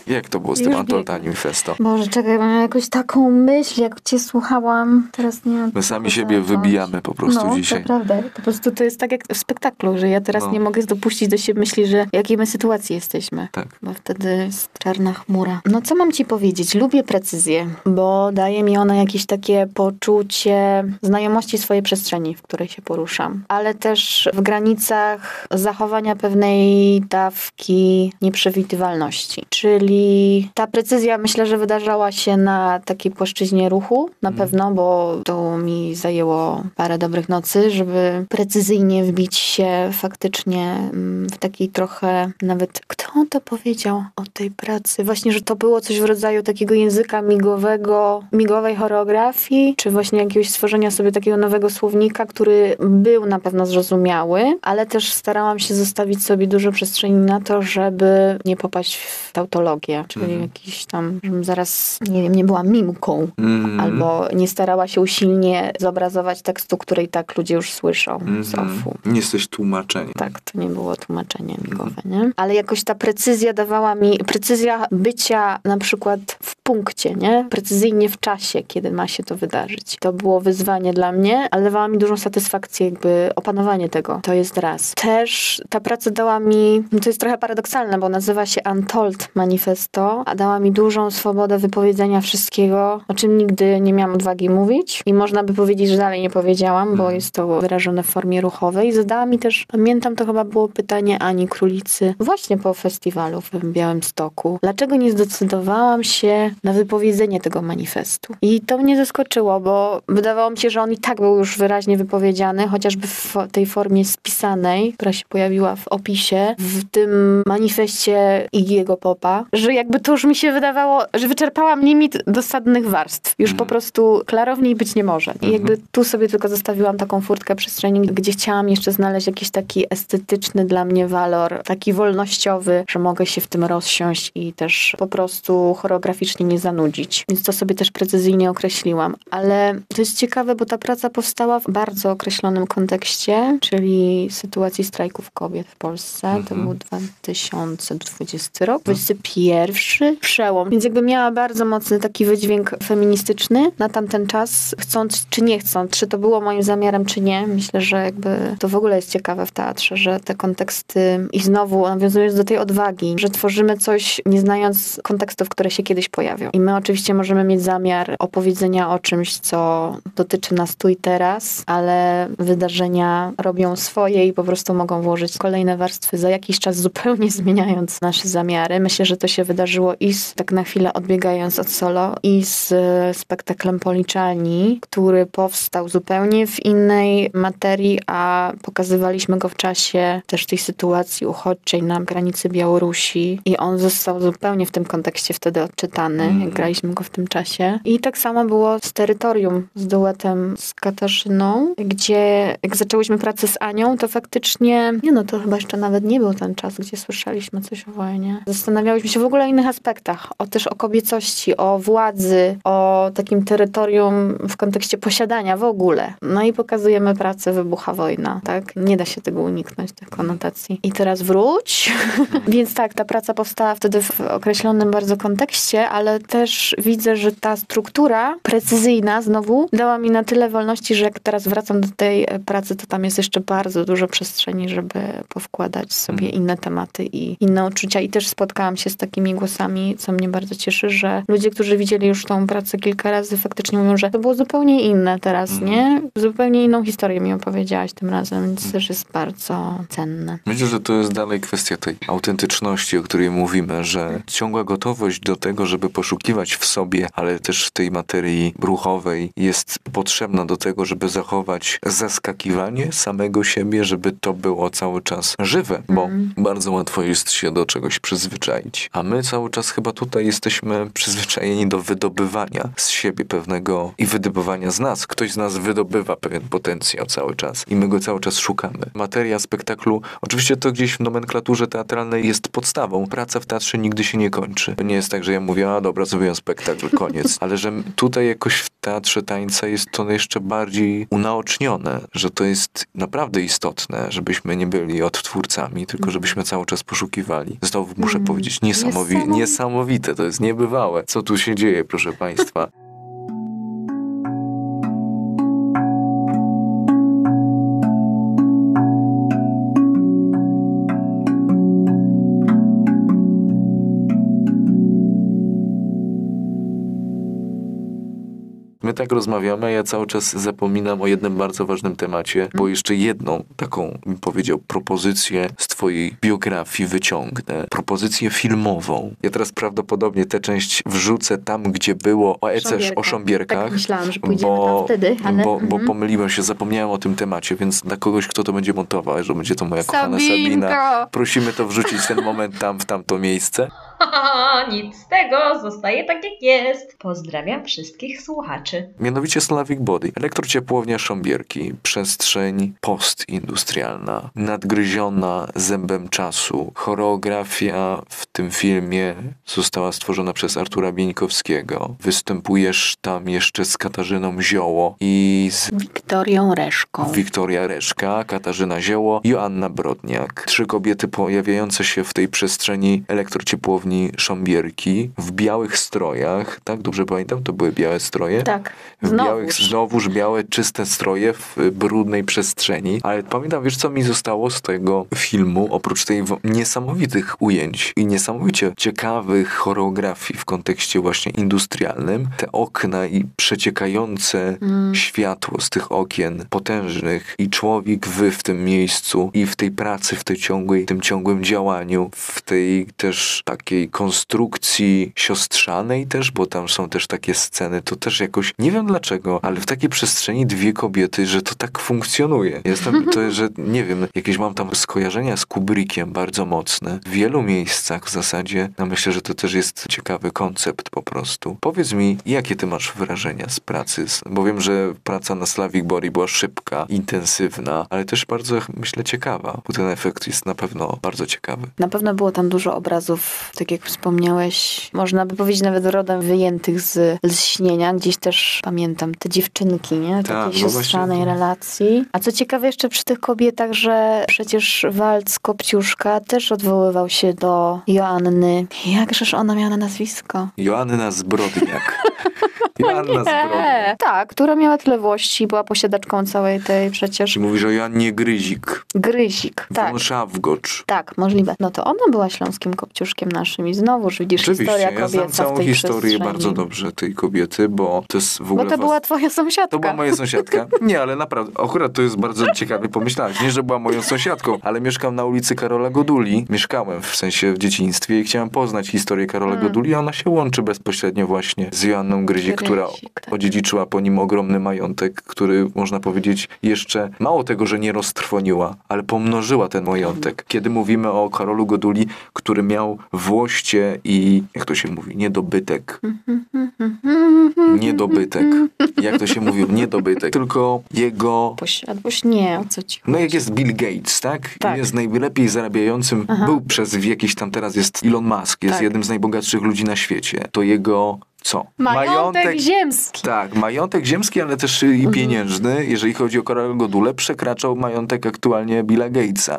Jak to było z tym Untold Manifesto? Boże, czekaj, mam jakąś taką myśl, jak cię słuchałam. Teraz nie mam. My sami siebie wybijamy po prostu dzisiaj. No, naprawdę. Po prostu to jest tak jak w spektaklu, że ja teraz nie mogę dopuścić do siebie myśli, że w jakiej my sytuacji jesteśmy. Tak. Bo wtedy jest czarna chmura. No co mam ci powiedzieć? Lubię precyzję, bo daje mi ona jakieś takie poczucie znajomości swojej przestrzeni, w której się poruszam. Ale też w granicach zachowania pewnej dawki nieprzewidywalności. Czyli I ta precyzja, myślę, że wydarzała się na takiej płaszczyźnie ruchu, na pewno, bo to mi zajęło parę dobrych nocy, żeby precyzyjnie wbić się faktycznie w takiej trochę, nawet kto to powiedział o tej pracy? Właśnie, że to było coś w rodzaju takiego języka migowego, migowej choreografii, czy właśnie jakiegoś stworzenia sobie takiego nowego słownika, który był na pewno zrozumiały, ale też starałam się zostawić sobie dużo przestrzeni na to, żeby nie popaść w tautologię, czyli jakiś tam, żebym zaraz, nie wiem, nie była mimką, albo nie starała się usilnie zobrazować tekstu, który i tak ludzie już słyszą z ofu. Nie jesteś tłumaczeniem. Tak, to nie było tłumaczenie migowe, nie? Ale jakoś ta precyzja dawała mi, precyzja bycia na przykład w punkcie, nie? Precyzyjnie w czasie, kiedy ma się to wydarzyć. To było wyzwanie dla mnie, ale dawała mi dużą satysfakcję, jakby opanowanie tego. To jest raz. Też ta praca dała mi, to jest trochę paradoksalne, bo nazywa się Untold Manifesto, a dała mi dużą swobodę wypowiedzenia wszystkiego, o czym nigdy nie miałam odwagi mówić i można by powiedzieć, że dalej nie powiedziałam, bo jest to wyrażone w formie ruchowej. Zadała mi też, pamiętam, to chyba było pytanie Ani Królicy, właśnie po festiwalu w Białymstoku. Dlaczego nie zdecydowałam się na wypowiedzenie tego manifestu? I to mnie zaskoczyło, bo wydawało mi się, że on i tak był już wyraźnie wypowiedziany, chociażby w tej formie spisanej, która się pojawiła w opisie, w tym manifestie Iggy'ego Popa, że jakby to już mi się wydawało, że wyczerpałam limit dosadnych warstw. Już po prostu klarowniej być nie może. I jakby tu sobie tylko zostawiłam taką furtkę przestrzeni, gdzie chciałam jeszcze znaleźć jakiś taki estetyczny dla mnie walor, taki wolnościowy, że mogę się w tym rozsiąść i też po prostu choreograficznie nie zanudzić. Więc to sobie też precyzyjnie określiłam. Ale to jest ciekawe, bo ta praca powstała w bardzo określonym kontekście, czyli sytuacji strajków kobiet w Polsce. To był 2020 rok, 21 przełom. Więc jakby miała bardzo mocny taki wydźwięk feministyczny na tamten czas, chcąc czy nie chcąc, czy to było moim zamiarem, czy nie. Myślę, że jakby to w ogóle jest ciekawe w teatrze, że te konteksty i znowu nawiązując do tej odwagi, że tworzymy coś nie znając kontekstów, które się kiedyś pojawią. I my oczywiście możemy mieć zamiar opowiedzenia o czymś, co dotyczy nas tu i teraz, ale wydarzenia robią swoje i po prostu mogą włożyć kolejne warstwy za jakiś czas, zupełnie zmieniając nasze zamiary. Myślę, że to się wydarzyło i z, tak na chwilę odbiegając od solo, i z spektaklem Policzalni, który powstał zupełnie w innej materii, a pokazywaliśmy go w czasie też tej sytuacji uchodźczej na granicy Białorusi i on został zupełnie w tym kontekście wtedy odczytany, jak graliśmy go w tym czasie. I tak samo było z Terytorium, z duetem z Katarzyną, gdzie jak zaczęłyśmy pracę z Anią, to faktycznie, nie no, to chyba jeszcze nawet nie był ten czas, gdzie słyszeliśmy coś o wojnie. Zastanawiałyśmy się w ogóle o innych aspektach, o też o kobiecości, o władzy, o takim terytorium w kontekście posiadania w ogóle. No i pokazujemy pracę Wybucha wojna, tak? Nie da się tego uniknąć, tych konotacji. I teraz wróć. Więc tak, ta praca powstała wtedy w określonym bardzo kontekście, ale też widzę, że ta struktura precyzyjna znowu dała mi na tyle wolności, że jak teraz wracam do tej pracy, to tam jest jeszcze bardzo dużo przestrzeni, żeby powkładać sobie inne tematy i inne uczucia. I też spotkałam się z takimi głosami, co mnie bardzo cieszy, że ludzie, którzy widzieli już tą pracę kilka razy, faktycznie mówią, że to było zupełnie inne teraz, nie? Zupełnie inną historię mi opowiedziałaś tym razem, więc też jest bardzo cenne. Myślę, że to jest dalej kwestia tej autentyczności, o której mówimy, że ciągła gotowość do tego, żeby poszukiwać w sobie, ale też w tej materii ruchowej jest potrzebna do tego, żeby zachować zaskakiwanie samego siebie, żeby to było cały czas żywe, bo bardzo łatwo jest się do czegoś przyzwyczaić. A my cały czas chyba tutaj jesteśmy przyzwyczajeni do wydobywania z siebie pewnego i wydobywania z nas. Ktoś z nas wydobywa pewien potencjał cały czas i my go cały czas szukamy. Materia spektaklu, oczywiście to gdzieś w nomenklaturze teatralnej jest podstawą. Praca w teatrze nigdy się nie kończy. Nie jest tak, że ja mówię, a dobra, zrobiłem spektakl, koniec. Ale że tutaj jakoś w teatrze tańca jest to jeszcze bardziej unaocznione, że to jest naprawdę istotne, żebyśmy nie byli odtwórcami, tylko żebyśmy cały czas poszukiwali. Znowu muszę powiedzieć, niesamowite, to jest niebywałe. Co tu się dzieje, proszę państwa? my tak rozmawiamy, a ja cały czas zapominam o jednym bardzo ważnym temacie, bo jeszcze jedną taką, bym powiedział, propozycję z twojej biografii wyciągnę. Propozycję filmową. Ja teraz prawdopodobnie tę część wrzucę tam, gdzie było o Szombierkach. Tak myślałam, że pójdziemy tam wtedy, ale... Bo pomyliłem się, zapomniałem o tym temacie, więc dla kogoś, kto to będzie montował, że będzie to moja kochana Sabina, prosimy to wrzucić ten moment tam, w tamto miejsce. Nic z tego, zostaje tak jak jest. Pozdrawiam wszystkich słuchaczy. Mianowicie Slavic Body, elektrociepłownia Szombierki, przestrzeń postindustrialna, nadgryziona zębem czasu. Choreografia w tym filmie została stworzona przez Artura Bieńkowskiego. Występujesz tam jeszcze z Katarzyną Zioło i z Wiktorią Reszką. Wiktoria Reszka, Katarzyna Zioło, Joanna Brodniak. Trzy kobiety pojawiające się w tej przestrzeni elektrociepłowni Szombierki w białych strojach, tak? Dobrze pamiętam? To były białe stroje? Tak. Znowuż białe, czyste stroje w brudnej przestrzeni. Ale pamiętam, wiesz, co mi zostało z tego filmu, oprócz tej niesamowitych ujęć i niesamowicie ciekawych choreografii w kontekście właśnie industrialnym. Te okna i przeciekające światło z tych okien potężnych i człowiek w tym miejscu i w tej pracy, w tej ciągłym działaniu, w tej też takiej konstrukcji siostrzanej też, bo tam są też takie sceny, to też jakoś, nie wiem dlaczego, ale w takiej przestrzeni dwie kobiety, że to tak funkcjonuje. Że nie wiem, jakieś mam tam skojarzenia z Kubrickiem bardzo mocne. W wielu miejscach w zasadzie, myślę, że to też jest ciekawy koncept po prostu. Powiedz mi, jakie ty masz wrażenia z pracy, bo wiem, że praca na Slavic Body była szybka, intensywna, ale też bardzo, myślę, ciekawa, bo ten efekt jest na pewno bardzo ciekawy. Na pewno było tam dużo obrazów, tak jak wspomniałeś, można by powiedzieć nawet rodem wyjętych z lśnienia. Gdzieś też pamiętam te dziewczynki, nie? Takiej siostrzanej relacji. A co ciekawe jeszcze przy tych kobietach, że przecież Walc Kopciuszka też odwoływał się do Joanny. Jakżeż ona miała na nazwisko? Joanna Zbrodniak. Joanna Zbrodniak. Tak, która miała tyle włości, była posiadaczką całej tej przecież... Czyli mówisz o Joannie Gryzik. Gryzik, tak. Von Szałgocz. Tak, możliwe. No to ona była śląskim Kopciuszkiem naszym. I znowuż widzisz, historia kobieca w tej przestrzeni. Ja znam całą historię bardzo dobrze tej kobiety, bo to jest w ogóle... Bo to była twoja sąsiadka. To była moja sąsiadka. Nie, ale naprawdę, akurat to jest bardzo ciekawie pomyślałeś. Nie, że była moją sąsiadką, ale mieszkam na ulicy Karola Goduli. Mieszkałem w sensie w dzieciństwie i chciałem poznać historię Karola Goduli, a ona się łączy bezpośrednio właśnie z Joanną Gryzik, która odziedziczyła po nim ogromny majątek, który można powiedzieć jeszcze mało tego, że nie roztrwoniła, ale pomnożyła ten majątek. Kiedy mówimy o Karolu Goduli, który miał i, jak to się mówi, niedobytek. Niedobytek. Jak to się mówił? Niedobytek. Tylko jego... Posiadłość? Nie, o co ci chodzi? No jak jest Bill Gates, tak? Tak. Jest najlepiej zarabiającym. Aha. Był przez jakiś tam, teraz jest Elon Musk. Jest jednym z najbogatszych ludzi na świecie. To jego... Co? Majątek ziemski. Tak, majątek ziemski, ale też i pieniężny, jeżeli chodzi o Karola Godulę, przekraczał majątek aktualnie Billa Gatesa.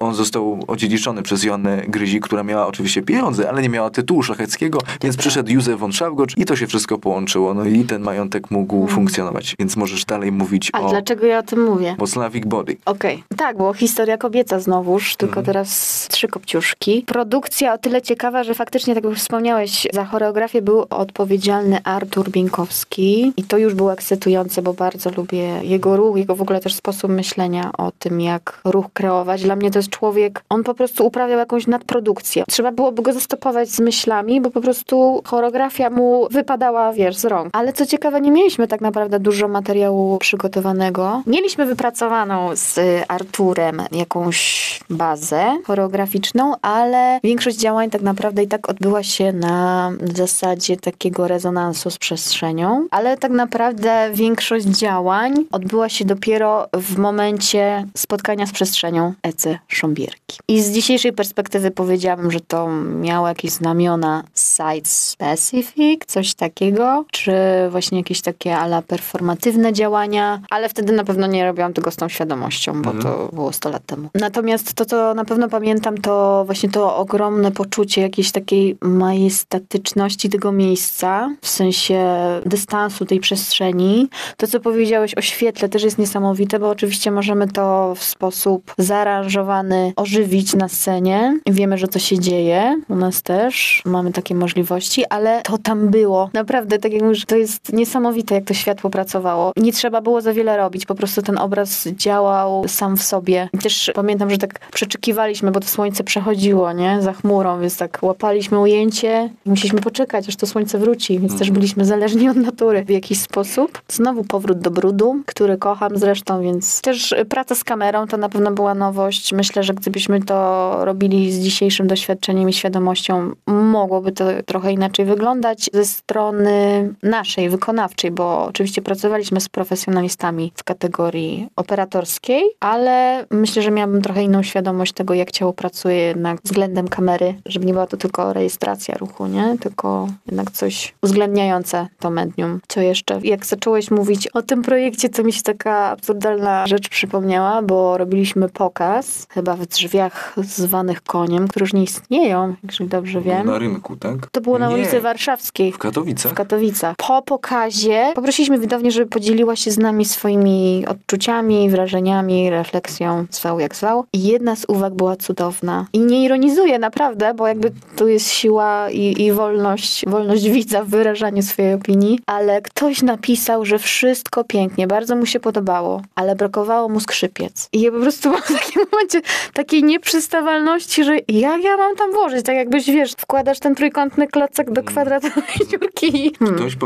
On został odziedziczony przez Joannę Gryzik, która miała oczywiście pieniądze, ale nie miała tytułu szlacheckiego, więc przyszedł Józef von Szałgocz i to się wszystko połączyło. No i ten majątek mógł funkcjonować, więc możesz dalej mówić o... A dlaczego ja o tym mówię? O Slavic Body. Okej. Tak, bo historia kobieca znowuż, tylko teraz trzy kopciuszki. Produkcja o tyle ciekawa, że faktycznie, tak jak wspomniałeś, za choreografię był odpowiedzialny Artur Bieńkowski i to już było ekscytujące, bo bardzo lubię jego ruch, jego w ogóle też sposób myślenia o tym, jak ruch kreować. Dla mnie to jest człowiek, on po prostu uprawiał jakąś nadprodukcję. Trzeba byłoby go zastopować z myślami, bo po prostu choreografia mu wypadała, wiesz, z rąk. Ale co ciekawe, nie mieliśmy tak naprawdę dużo materiału przygotowanego. Mieliśmy wypracowaną z Arturem jakąś bazę choreograficzną, ale większość działań tak naprawdę i tak odbyła się na zasadzie takiego rezonansu z przestrzenią, ale tak naprawdę większość działań odbyła się dopiero w momencie spotkania z przestrzenią EC Szombierki. I z dzisiejszej perspektywy powiedziałabym, że to miało jakieś znamiona site specific, coś takiego, czy właśnie jakieś takie a la performatywne działania, ale wtedy na pewno nie robiłam tego z tą świadomością, bo to było 100 lat temu. Natomiast to, co na pewno pamiętam, to właśnie to ogromne poczucie jakiejś takiej majestatyczności tego miejsca, miejsca, w sensie dystansu tej przestrzeni. To, co powiedziałeś o świetle, też jest niesamowite, bo oczywiście możemy to w sposób zaaranżowany ożywić na scenie. Wiemy, że to się dzieje. U nas też mamy takie możliwości, ale to tam było. Naprawdę, tak jak mówisz, to jest niesamowite, jak to światło pracowało. Nie trzeba było za wiele robić, po prostu ten obraz działał sam w sobie. Też pamiętam, że tak przeczekiwaliśmy, bo to słońce przechodziło, nie? Za chmurą, więc tak łapaliśmy ujęcie i musieliśmy poczekać, aż to słońce wróci, więc też byliśmy zależni od natury w jakiś sposób. Znowu powrót do brudu, który kocham zresztą, więc też praca z kamerą to na pewno była nowość. Myślę, że gdybyśmy to robili z dzisiejszym doświadczeniem i świadomością, mogłoby to trochę inaczej wyglądać ze strony naszej, wykonawczej, bo oczywiście pracowaliśmy z profesjonalistami w kategorii operatorskiej, ale myślę, że miałabym trochę inną świadomość tego, jak ciało pracuje jednak względem kamery, żeby nie była to tylko rejestracja ruchu, nie? Tylko jednak coś uwzględniające to medium. Co jeszcze? Jak zacząłeś mówić o tym projekcie, to mi się taka absurdalna rzecz przypomniała, bo robiliśmy pokaz, chyba w drzwiach zwanych koniem, które już nie istnieją, jeżeli dobrze wiem. Na rynku, tak? To było na ulicy Warszawskiej. W Katowicach? W Katowicach. Po pokazie poprosiliśmy widownię, żeby podzieliła się z nami swoimi odczuciami, wrażeniami, refleksją, zwał jak zwał. I jedna z uwag była cudowna. I nie ironizuję, naprawdę, bo jakby tu jest siła i wolność widza w wyrażaniu swojej opinii, ale ktoś napisał, że wszystko pięknie, bardzo mu się podobało, ale brakowało mu skrzypiec. I ja po prostu mam w takim momencie takiej nieprzystawalności, że jak ja mam tam włożyć? Tak jakbyś, wiesz, wkładasz ten trójkątny klocek do kwadratowej dziurki.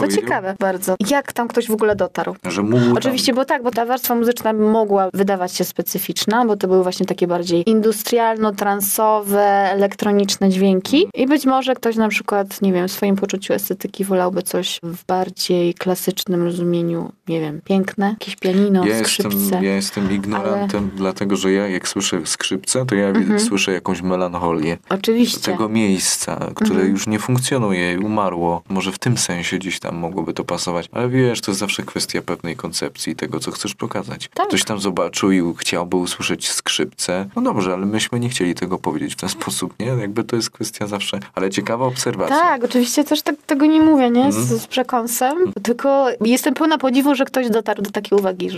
To ciekawe bardzo. Jak tam ktoś w ogóle dotarł? Że mógł oczywiście, bo ta warstwa muzyczna mogła wydawać się specyficzna, bo to były właśnie takie bardziej industrialno-transowe, elektroniczne dźwięki i być może ktoś na przykład, nie wiem, w swoim poczuciu estetyki wolałby coś w bardziej klasycznym rozumieniu, nie wiem, piękne, jakieś pianino, skrzypce. Ja jestem ignorantem, dlatego że ja jak słyszę skrzypce, to ja słyszę jakąś melancholię. Oczywiście. Tego miejsca, które już nie funkcjonuje i umarło. Może w tym sensie gdzieś tam mogłoby to pasować, ale wiesz, to jest zawsze kwestia pewnej koncepcji tego, co chcesz pokazać. Tak. Ktoś tam zobaczył i chciałby usłyszeć skrzypce. No dobrze, ale myśmy nie chcieli tego powiedzieć w ten sposób, nie? Jakby to jest kwestia zawsze, ale ciekawa obserwacja. Tak, oczywiście też tak, tego nie mówię, nie? Z przekąsem, tylko jestem pełna podziwu, że ktoś dotarł do takiej uwagi,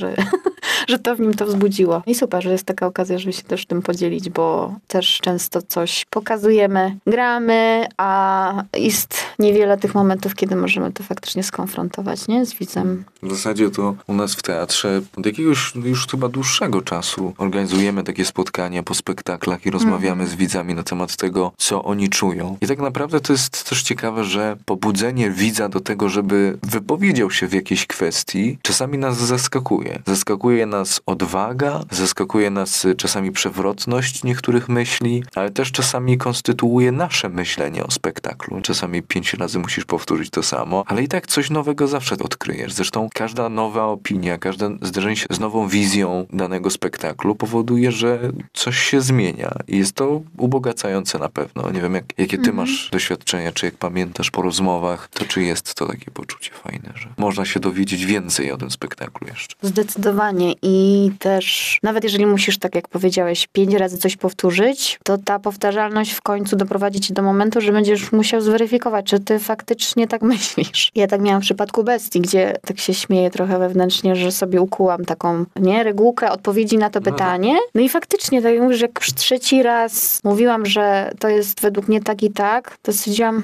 że to w nim to wzbudziło. I super, że jest taka okazja, żeby się też tym podzielić, bo też często coś pokazujemy, gramy, a jest niewiele tych momentów, kiedy możemy to faktycznie skonfrontować, nie? Z widzem. W zasadzie to u nas w teatrze od jakiegoś już chyba dłuższego czasu organizujemy takie spotkania po spektaklach i rozmawiamy z widzami na temat tego, co oni czują. I tak naprawdę to jest też ciekawe, że pobudzenie widza do tego, żeby wypowiedział się w jakiejś kwestii, czasami nas zaskakuje. Zaskakuje nas odwaga, zaskakuje nas czasami przewrotność niektórych myśli, ale też czasami konstytuuje nasze myślenie o spektaklu. Czasami 5 razy musisz powtórzyć to samo, ale i tak coś nowego zawsze odkryjesz. Zresztą każda nowa opinia, każde zderzenie się z nową wizją danego spektaklu powoduje, że coś się zmienia i jest to ubogacające na pewno. Nie wiem, jakie ty masz doświadczenia, czy jak pamiętasz po rozmowach, to czy jest to takie poczucie fajne, że można się dowiedzieć więcej o tym spektaklu jeszcze. Zdecydowanie i też nawet jeżeli musisz, tak jak powiedziałeś, 5 razy coś powtórzyć, to ta powtarzalność w końcu doprowadzi cię do momentu, że będziesz musiał zweryfikować, czy ty faktycznie tak myślisz. Ja tak miałam w przypadku Bestii, gdzie tak się śmieję trochę wewnętrznie, że sobie ukułam taką, nie, regułkę odpowiedzi na to pytanie. No i faktycznie, tak jak mówisz, jak już 3. raz mówiłam, że to jest według mnie tak i tak, to stwierdziłam,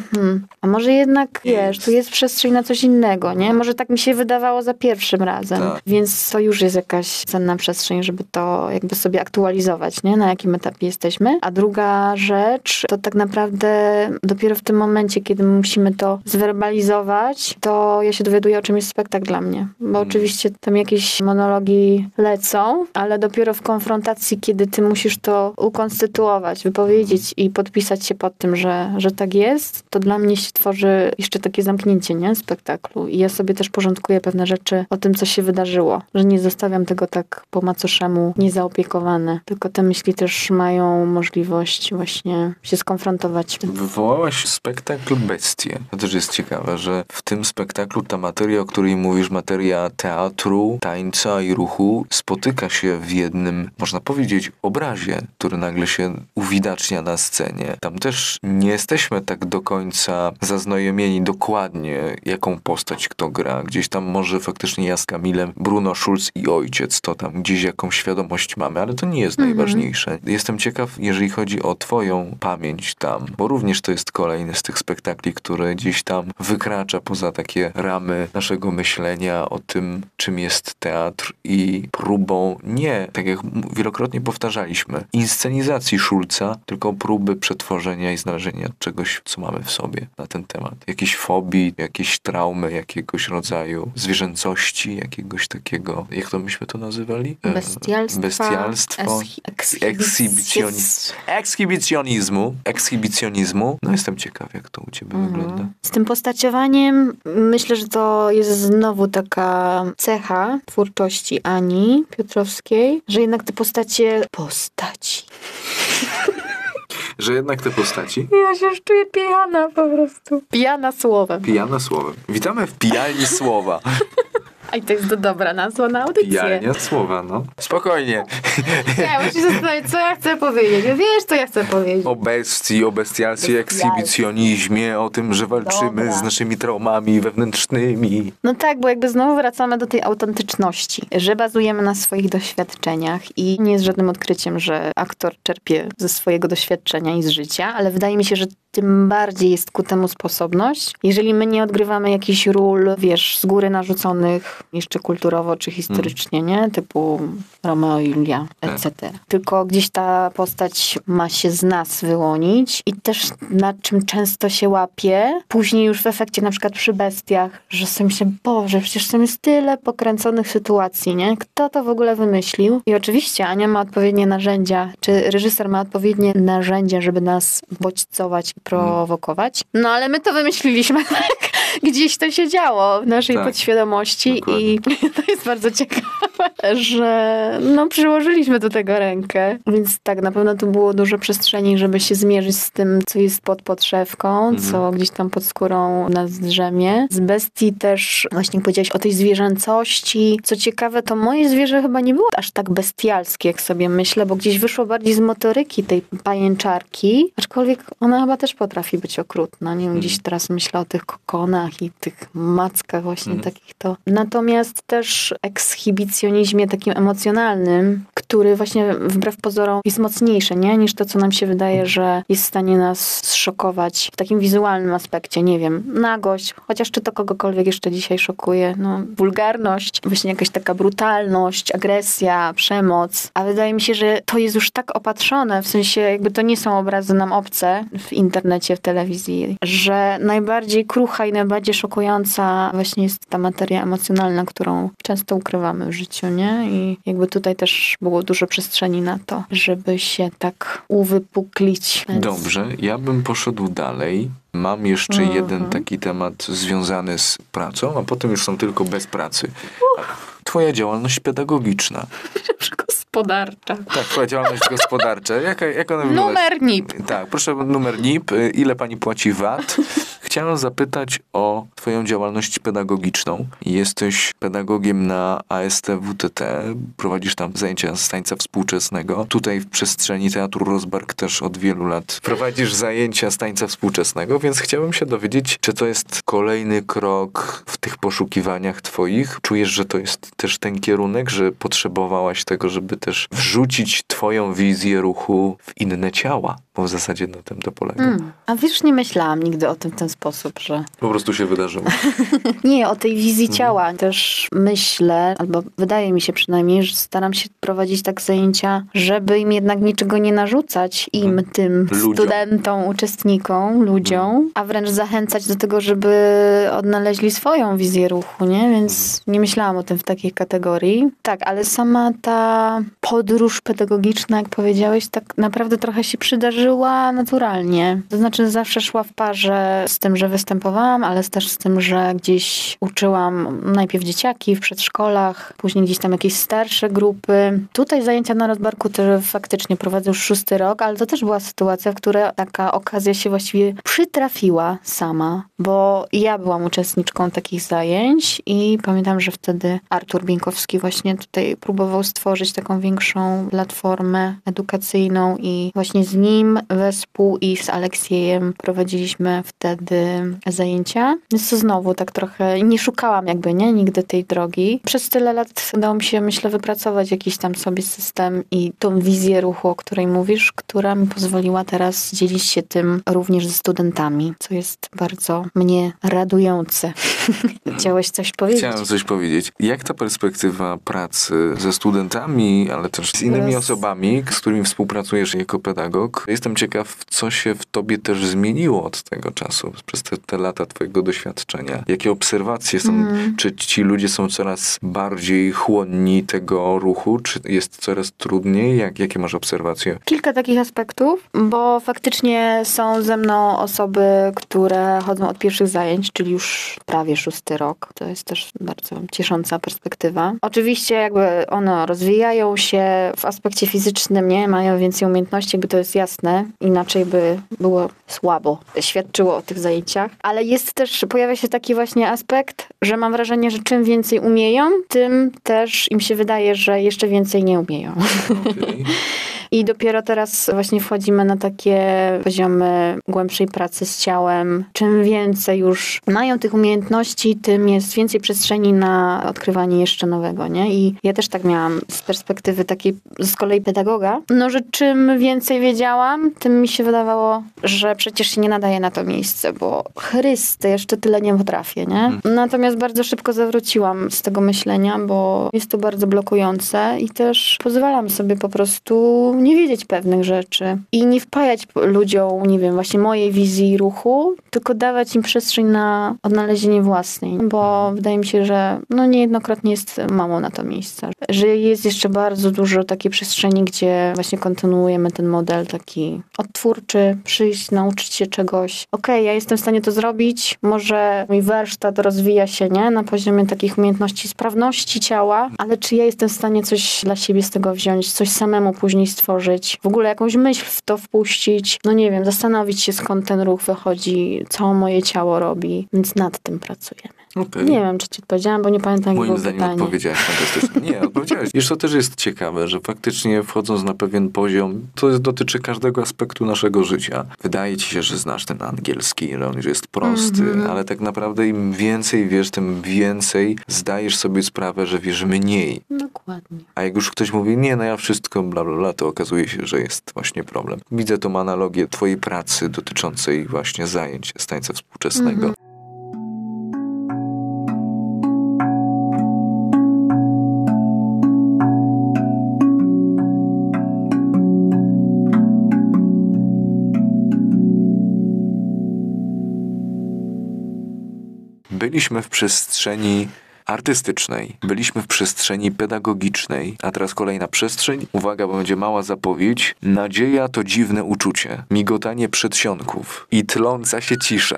a może jednak, wiesz, tu jest przestrzeń na coś innego, nie? Może tak mi się wydawało za pierwszym razem. Tak. Więc to już jest jakaś cenna przestrzeń, żeby to jakby sobie aktualizować, nie? Na jakim etapie jesteśmy. A druga rzecz, to tak naprawdę dopiero w tym momencie, kiedy musimy to zwerbalizować, to ja się dowiaduję, o czym jest spektakl dla mnie. Bo oczywiście tam jakieś monologi lecą, ale dopiero w konfrontacji, kiedy ty musisz to ukonstytuować, wypowiedzieć i podpisać się pod tym, że tak jest, to dla mnie się tworzy jeszcze takie zamknięcie, nie? Spektaklu. I ja sobie też porządkuję pewne rzeczy o tym, co się wydarzyło. Że nie zostawiam tego tak po macoszemu, niezaopiekowane. Tylko te myśli też mają możliwość właśnie się skonfrontować. wywołałaś spektakl Bestie. To też jest ciekawe, że w tym spektaklu ta materia, o której mówisz, materia teatru, tańca i ruchu, spotyka się w jednym, można powiedzieć, obrazie, który nagle się uwidacznia na scenie. Tam też nie jesteśmy tak do końca zaznajomieni dokładnie, jaką postać kto gra. Gdzieś tam może faktycznie ja z Kamilem, Bruno, Schulz i ojciec, to tam gdzieś jakąś świadomość mamy, ale to nie jest najważniejsze. Jestem ciekaw, jeżeli chodzi o twoją pamięć tam, bo również to jest kolejny z tych spektakli, który gdzieś tam wykracza poza takie ramy naszego myślenia o tym, czym jest teatr i próbą nie, tak jak wielokrotnie powtarzaliśmy, inscenizacji Schulza, tylko próby przetworzenia i znalezienia czegoś, co mamy w sobie na ten temat. Jakiejś fobii, jakiejś traumy, jakiegoś rodzaju zwierzęcości, jakiegoś takiego, jak to myśmy to nazywali? Bestialstwo. Ekshibicjonizmu. No jestem ciekaw, jak to u ciebie wygląda. Z tym postaciowaniem myślę, że to jest znowu taka cecha twórczości Ani Piotrowskiej, że jednak te postaci. Że jednak te postaci... Ja się już czuję pijana po prostu. Pijana słowem. Witamy w pijalni słowa. A i to jest to dobra nazwa na audycję. Pijalnia słowa, no. Spokojnie. Ja muszę się zastanowić, co ja chcę powiedzieć. Wiesz, co ja chcę powiedzieć. O bestii, o bestialstwie, ekshibicjonizmie, o tym, że walczymy z naszymi traumami wewnętrznymi. No tak, bo jakby znowu wracamy do tej autentyczności, że bazujemy na swoich doświadczeniach i nie jest żadnym odkryciem, że aktor czerpie ze swojego doświadczenia i z życia, ale wydaje mi się, że tym bardziej jest ku temu sposobność. Jeżeli my nie odgrywamy jakichś ról, wiesz, z góry narzuconych jeszcze kulturowo czy historycznie, nie? Typu Romeo i Julia, etc. Tylko gdzieś ta postać ma się z nas wyłonić i też na czym często się łapie, później już w efekcie na przykład przy bestiach, że sobie myślę, Boże, przecież tam jest tyle pokręconych sytuacji, nie? Kto to w ogóle wymyślił? I oczywiście Ania ma odpowiednie narzędzia, czy reżyser ma odpowiednie narzędzia, żeby nas bodźcować, prowokować. No ale my to wymyśliliśmy, tak? Gdzieś to się działo w naszej podświadomości i to jest bardzo ciekawe, że no przyłożyliśmy do tego rękę. Więc tak, na pewno tu było dużo przestrzeni, żeby się zmierzyć z tym, co jest pod podszewką, co gdzieś tam pod skórą nas drzemie. Z bestii też właśnie powiedziałaś o tej zwierzęcości. Co ciekawe, to moje zwierzę chyba nie było aż tak bestialskie, jak sobie myślę, bo gdzieś wyszło bardziej z motoryki tej pajęczarki, aczkolwiek ona chyba też potrafi być okrutna. Nie wiem, gdzieś teraz myślę o tych kokonach i tych mackach właśnie takich to. Natomiast też ekshibicjonizmie takim emocjonalnym, który właśnie wbrew pozorom jest mocniejszy, nie? Niż to, co nam się wydaje, że jest w stanie nas zszokować w takim wizualnym aspekcie. Nie wiem, nagość, chociaż czy to kogokolwiek jeszcze dzisiaj szokuje, no wulgarność, właśnie jakaś taka brutalność, agresja, przemoc. A wydaje mi się, że to jest już tak opatrzone, w sensie jakby to nie są obrazy nam obce, w internecie, w telewizji, że najbardziej krucha i najbardziej szokująca właśnie jest ta materia emocjonalna, którą często ukrywamy w życiu, nie? I jakby tutaj też było dużo przestrzeni na to, żeby się tak uwypuklić. Więc... Dobrze, ja bym poszedł dalej. Mam jeszcze jeden taki temat związany z pracą, a potem już są tylko bez pracy. Twoja działalność pedagogiczna. Gospodarcza. Tak, twoja działalność gospodarcza. Jak ona wygląda? Numer NIP. Tak, proszę, numer NIP. Ile pani płaci VAT? Chciałem zapytać o twoją działalność pedagogiczną. Jesteś pedagogiem na ASTWTT. Prowadzisz tam zajęcia z tańca współczesnego. Tutaj w przestrzeni Teatru Rozbark też od wielu lat prowadzisz zajęcia z tańca współczesnego, więc chciałbym się dowiedzieć, czy to jest kolejny krok w tych poszukiwaniach twoich? Czujesz, że to jest też ten kierunek, że potrzebowałaś tego, żeby też wrzucić twoją wizję ruchu w inne ciała? Bo w zasadzie na tym to polega. A wiesz, nie myślałam nigdy o tym w ten sposób, że... Po prostu się wydarzyło. Nie, o tej wizji ciała też myślę, albo wydaje mi się przynajmniej, że staram się prowadzić tak zajęcia, żeby im jednak niczego nie narzucać, im, tym studentom, uczestnikom, ludziom, a wręcz zachęcać do tego, żeby odnaleźli swoją wizję ruchu, nie? Więc nie myślałam o tym w takiej kategorii. Tak, ale sama ta podróż pedagogiczna, jak powiedziałeś, tak naprawdę trochę się przydarzyła. żyła naturalnie. To znaczy zawsze szła w parze z tym, że występowałam, ale też z tym, że gdzieś uczyłam najpierw dzieciaki w przedszkolach, później gdzieś tam jakieś starsze grupy. Tutaj zajęcia na Rozbarku też faktycznie prowadzę już 6. rok, ale to też była sytuacja, w której taka okazja się właściwie przytrafiła sama, bo ja byłam uczestniczką takich zajęć i pamiętam, że wtedy Artur Bieńkowski właśnie tutaj próbował stworzyć taką większą platformę edukacyjną i właśnie z nim wespół i z Aleksiejem prowadziliśmy wtedy zajęcia. Więc to znowu tak trochę nie szukałam jakby, nie? Nigdy tej drogi. Przez tyle lat udało mi się, myślę, wypracować jakiś tam sobie system i tą wizję ruchu, o której mówisz, która mi pozwoliła teraz dzielić się tym również ze studentami, co jest bardzo mnie radujące. Chciałeś coś powiedzieć? Chciałam coś powiedzieć. Jak ta perspektywa pracy ze studentami, ale też z innymi osobami, z którymi współpracujesz jako pedagog? Jestem ciekaw, co się w tobie też zmieniło od tego czasu, przez te lata twojego doświadczenia. Jakie obserwacje są? Czy ci ludzie są coraz bardziej chłonni tego ruchu? Czy jest coraz trudniej? Jakie masz obserwacje? Kilka takich aspektów, bo faktycznie są ze mną osoby, które chodzą od pierwszych zajęć, czyli już prawie 6. rok. To jest też bardzo ciesząca perspektywa. Oczywiście jakby one rozwijają się w aspekcie fizycznym, nie? Mają więcej umiejętności, jakby to jest jasne. Inaczej by było słabo. Świadczyło o tych zajęciach. Ale jest też, pojawia się taki właśnie aspekt, że mam wrażenie, że czym więcej umieją, tym też im się wydaje, że jeszcze więcej nie umieją. Okay. I dopiero teraz właśnie wchodzimy na takie poziomy głębszej pracy z ciałem. Czym więcej już mają tych umiejętności, tym jest więcej przestrzeni na odkrywanie jeszcze nowego, nie? I ja też tak miałam z perspektywy takiej z kolei pedagoga, no, że czym więcej wiedziałam, tym mi się wydawało, że przecież się nie nadaje na to miejsce, bo Chryste, jeszcze tyle nie potrafię, nie? Natomiast bardzo szybko zawróciłam z tego myślenia, bo jest to bardzo blokujące i też pozwalam sobie po prostu nie wiedzieć pewnych rzeczy i nie wpajać ludziom, nie wiem, właśnie mojej wizji ruchu, tylko dawać im przestrzeń na odnalezienie własnej, bo wydaje mi się, że no niejednokrotnie jest mało na to miejsca, że jest jeszcze bardzo dużo takiej przestrzeni, gdzie właśnie kontynuujemy ten model taki odtwórczy, przyjść, nauczyć się czegoś. Okej, ja jestem w stanie to zrobić, może mój warsztat rozwija się, nie? Na poziomie takich umiejętności, sprawności ciała, ale czy ja jestem w stanie coś dla siebie z tego wziąć, coś samemu później stworzyć, w ogóle jakąś myśl w to wpuścić, no nie wiem, zastanowić się skąd ten ruch wychodzi, co moje ciało robi, więc nad tym pracujemy. Okay. Nie wiem, czy ci odpowiedziałam, bo nie pamiętam jakiego pytania. Moim zdaniem odpowiedziałaś fantastycznie. Nie, odpowiedziałaś. Wiesz, to też jest ciekawe, że faktycznie wchodząc na pewien poziom, to dotyczy każdego aspektu naszego życia. Wydaje ci się, że znasz ten angielski, że on jest prosty, ale tak naprawdę im więcej wiesz, tym więcej zdajesz sobie sprawę, że wiesz mniej. Dokładnie. A jak już ktoś mówi, nie, no ja wszystko bla, bla, bla, to okazuje się, że jest właśnie problem. Widzę tą analogię twojej pracy dotyczącej właśnie zajęć z tańca współczesnego. Byliśmy w przestrzeni artystycznej, byliśmy w przestrzeni pedagogicznej, a teraz kolejna przestrzeń. Uwaga, bo będzie mała zapowiedź. Nadzieja to dziwne uczucie, migotanie przedsionków i tląca się cisza.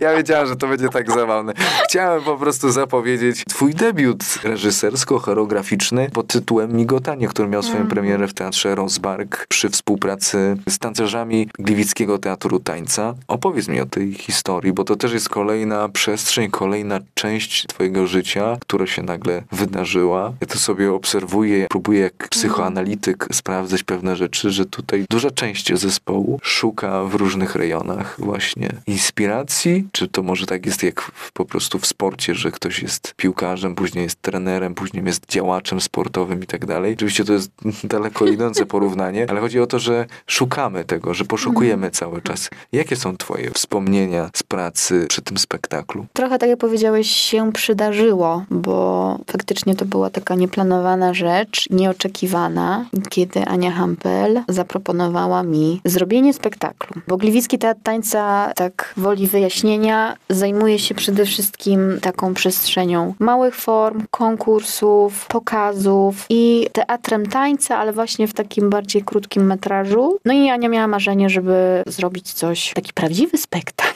Ja wiedziałem, że to będzie tak zabawne. Chciałem po prostu zapowiedzieć twój debiut reżysersko-choreograficzny pod tytułem Migotanie, który miał swoją premierę w Teatrze Rozbark przy współpracy z tancerzami Gliwickiego Teatru Tańca. Opowiedz mi o tej historii, bo to też jest kolejna przestrzeń, kolejna część twojego życia, która się nagle wydarzyła. Ja to sobie obserwuję, próbuję jak psychoanalityk sprawdzać pewne rzeczy, że tutaj duża część zespołu szuka w różnych rejonach właśnie inspiracji, czy to może tak jest jak po prostu w sporcie, że ktoś jest piłkarzem, później jest trenerem, później jest działaczem sportowym i tak dalej. Oczywiście to jest daleko idące porównanie, ale chodzi o to, że szukamy tego, że poszukujemy cały czas. Jakie są twoje wspomnienia z pracy przy tym spektaklu? Trochę tak jak powiedziałeś, się przydarzyło, bo faktycznie to była taka nieplanowana rzecz, nieoczekiwana, kiedy Ania Hampel zaproponowała mi zrobienie spektaklu. Bo Gliwicki Teatr Tańca tak woli wyjaśnić Ciśnienia zajmuje się przede wszystkim taką przestrzenią małych form, konkursów, pokazów i teatrem tańca, ale właśnie w takim bardziej krótkim metrażu. No i Ania miała marzenie, żeby zrobić coś, taki prawdziwy spektakl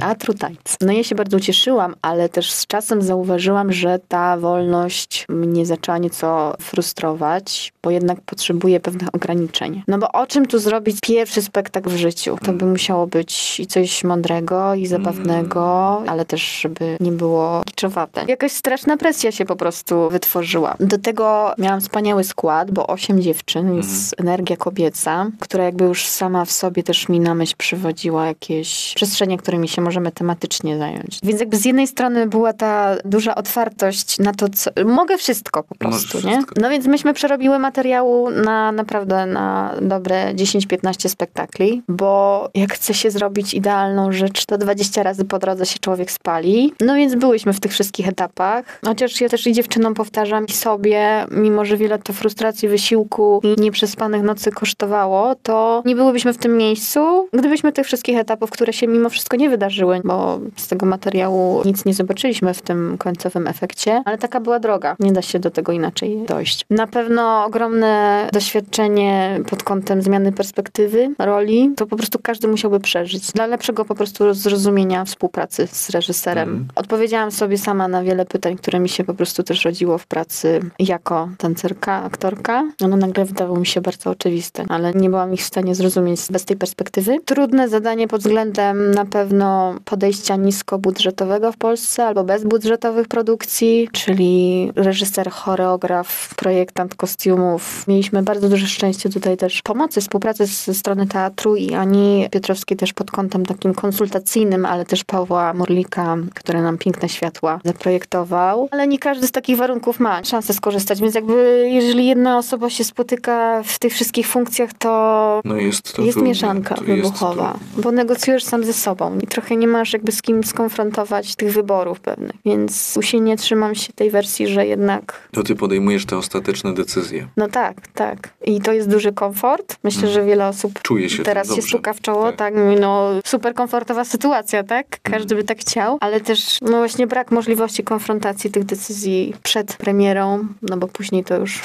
teatru tańca. No ja się bardzo cieszyłam, ale też z czasem zauważyłam, że ta wolność mnie zaczęła nieco frustrować, bo jednak potrzebuję pewnych ograniczeń. No bo o czym tu zrobić pierwszy spektakl w życiu? To by musiało być i coś mądrego, i zabawnego, ale też żeby nie było kiczowate. Jakaś straszna presja się po prostu wytworzyła. Do tego miałam wspaniały skład, bo 8 dziewczyn, jest energia kobieca, która jakby już sama w sobie też mi na myśl przywodziła jakieś przestrzenie, którymi się możemy tematycznie zająć. Więc jakby z jednej strony była ta duża otwartość na to, co... Mogę wszystko po prostu, nie? Wszystko. No więc myśmy przerobiły materiału na naprawdę na dobre 10-15 spektakli, bo jak chce się zrobić idealną rzecz, to 20 razy po drodze się człowiek spali. No więc byłyśmy w tych wszystkich etapach. Chociaż ja też i dziewczynom powtarzam, i sobie, mimo że wiele to frustracji, wysiłku i nieprzespanych nocy kosztowało, to nie byłybyśmy w tym miejscu, gdybyśmy tych wszystkich etapów, które się mimo wszystko nie wydarzyły, bo z tego materiału nic nie zobaczyliśmy w tym końcowym efekcie, ale taka była droga. Nie da się do tego inaczej dojść. Na pewno ogromne doświadczenie pod kątem zmiany perspektywy, roli, to po prostu każdy musiałby przeżyć. Dla lepszego po prostu zrozumienia współpracy z reżyserem. Odpowiedziałam sobie sama na wiele pytań, które mi się po prostu też rodziło w pracy jako tancerka, aktorka. One nagle wydawały mi się bardzo oczywiste, ale nie byłam ich w stanie zrozumieć bez tej perspektywy. Trudne zadanie pod względem na pewno podejścia niskobudżetowego w Polsce albo bezbudżetowych produkcji, czyli reżyser, choreograf, projektant kostiumów. Mieliśmy bardzo duże szczęście tutaj też pomocy, współpracy ze strony teatru i Ani Piotrowskiej też pod kątem takim konsultacyjnym, ale też Pawła Morlika, który nam piękne światła zaprojektował. Ale nie każdy z takich warunków ma szansę skorzystać, więc jakby jeżeli jedna osoba się spotyka w tych wszystkich funkcjach, to, no jest, to jest mieszanka wybuchowa. Bo negocjujesz sam ze sobą i trochę nie masz jakby z kim skonfrontować tych wyborów pewnych. Więc usilnie trzymam się tej wersji, że jednak... To ty podejmujesz te ostateczne decyzje. No tak, tak. I to jest duży komfort. Myślę, że wiele osób czuje się teraz się stuka w czoło. Tak, no super komfortowa sytuacja, tak? Każdy by tak chciał, ale też no właśnie brak możliwości konfrontacji tych decyzji przed premierą, no bo później to już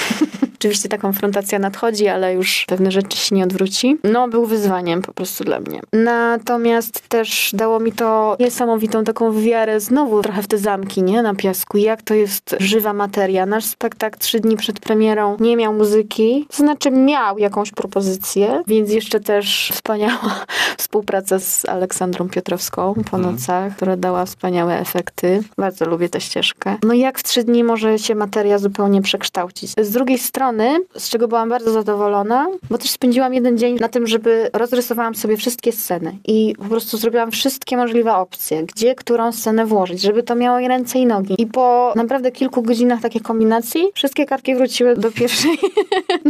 oczywiście ta konfrontacja nadchodzi, ale już pewne rzeczy się nie odwróci. No był wyzwaniem po prostu dla mnie. Natomiast też dało mi to niesamowitą taką wiarę znowu trochę w te zamki, nie? Na piasku. Jak to jest żywa materia. Nasz spektakl 3 dni przed premierą nie miał muzyki. To znaczy miał jakąś propozycję, więc jeszcze też wspaniała współpraca z Aleksandrą Piotrowską po nocach, która dała wspaniałe efekty. Bardzo lubię tę ścieżkę. No jak w 3 dni może się materia zupełnie przekształcić? Z drugiej strony, z czego byłam bardzo zadowolona, bo też spędziłam 1 dzień na tym, żeby rozrysowałam sobie wszystkie sceny i po prostu zrobiłam wszystkie możliwe opcje, gdzie którą scenę włożyć, żeby to miało i ręce i nogi. I po naprawdę kilku godzinach takiej kombinacji wszystkie kartki wróciły do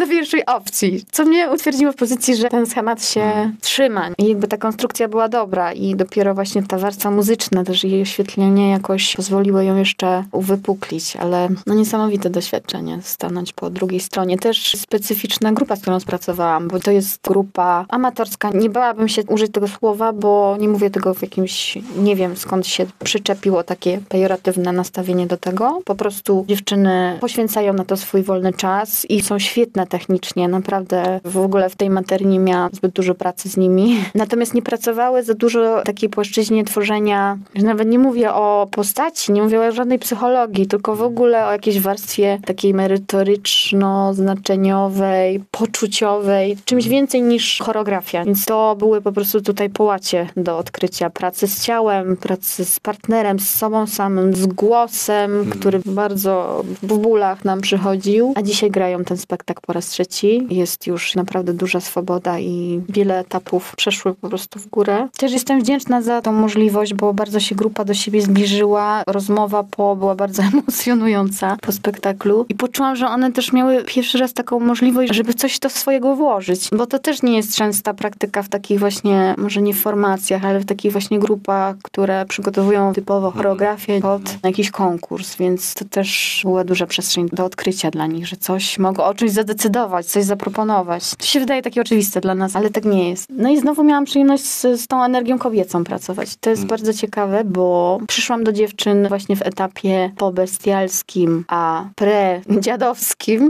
pierwszej opcji, co mnie utwierdziło w pozycji, że ten schemat się trzyma i jakby ta konstrukcja była dobra i dopiero właśnie ta warstwa muzyczna, też jej oświetlenie jakoś pozwoliło ją jeszcze uwypuklić, ale no niesamowite doświadczenie stanąć po drugiej stronie. Też specyficzna grupa, z którą pracowałam, bo to jest grupa amatorska. Nie bałabym się użyć tego słowa, bo nie mówię tego w jakimś, nie wiem skąd się przyczepiło takie pejoratywne nastawienie do tego. Po prostu dziewczyny poświęcają na to swój wolny czas i są świetne technicznie. Naprawdę w ogóle w tej materii nie miałam zbyt dużo pracy z nimi. Natomiast nie pracowały za dużo takiej płaszczyźnie tworzenia, nawet nie mówię o postaci, nie mówię o żadnej psychologii, tylko w ogóle o jakiejś warstwie takiej merytoryczno-znaczeniowej, poczuciowej, czymś więcej niż choreografia. Więc to były po prostu tutaj połacie do odkrycia. Pracy z ciałem, pracy z partnerem, z sobą samym, z głosem, który bardzo w bólach nam przychodził. A dzisiaj grają ten spektakl po raz 3. Jest już naprawdę duża swoboda i wiele etapów przeszły po prostu w górę. Też jestem wdzięczna za tą możliwość, bo bardzo się grupa do siebie zbliżyła. Rozmowa była bardzo emocjonująca po spektaklu i poczułam, że one też miały pierwszy raz taką możliwość, żeby coś do swojego włożyć, bo to też nie jest częsta praktyka w takich właśnie, może nie formacjach, ale w takich właśnie grupach, które przygotowują typowo choreografię pod jakiś konkurs, więc to też była duża przestrzeń do odkrycia dla nich, że coś mogą o czymś zadecydować, coś zaproponować. To się wydaje takie oczywiste dla nas, ale tak nie jest. No i znowu miałam przyjemność z tą energią kobiecą pracować. To jest bardzo ciekawe, bo przyszłam do dziewczyn właśnie w etapie pobestialskim, a pre-dziadowskim,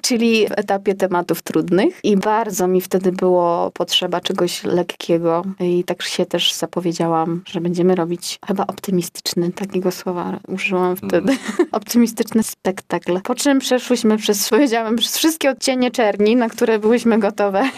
czyli w etapie tematów trudnych i bardzo mi wtedy było potrzeba czegoś lekkiego i tak się też zapowiedziałam, że będziemy robić chyba optymistyczny, takiego słowa użyłam wtedy, optymistyczny spektakl. Po czym przeszłyśmy przez wszystkie odcienie czerni, na które byłyśmy gotowe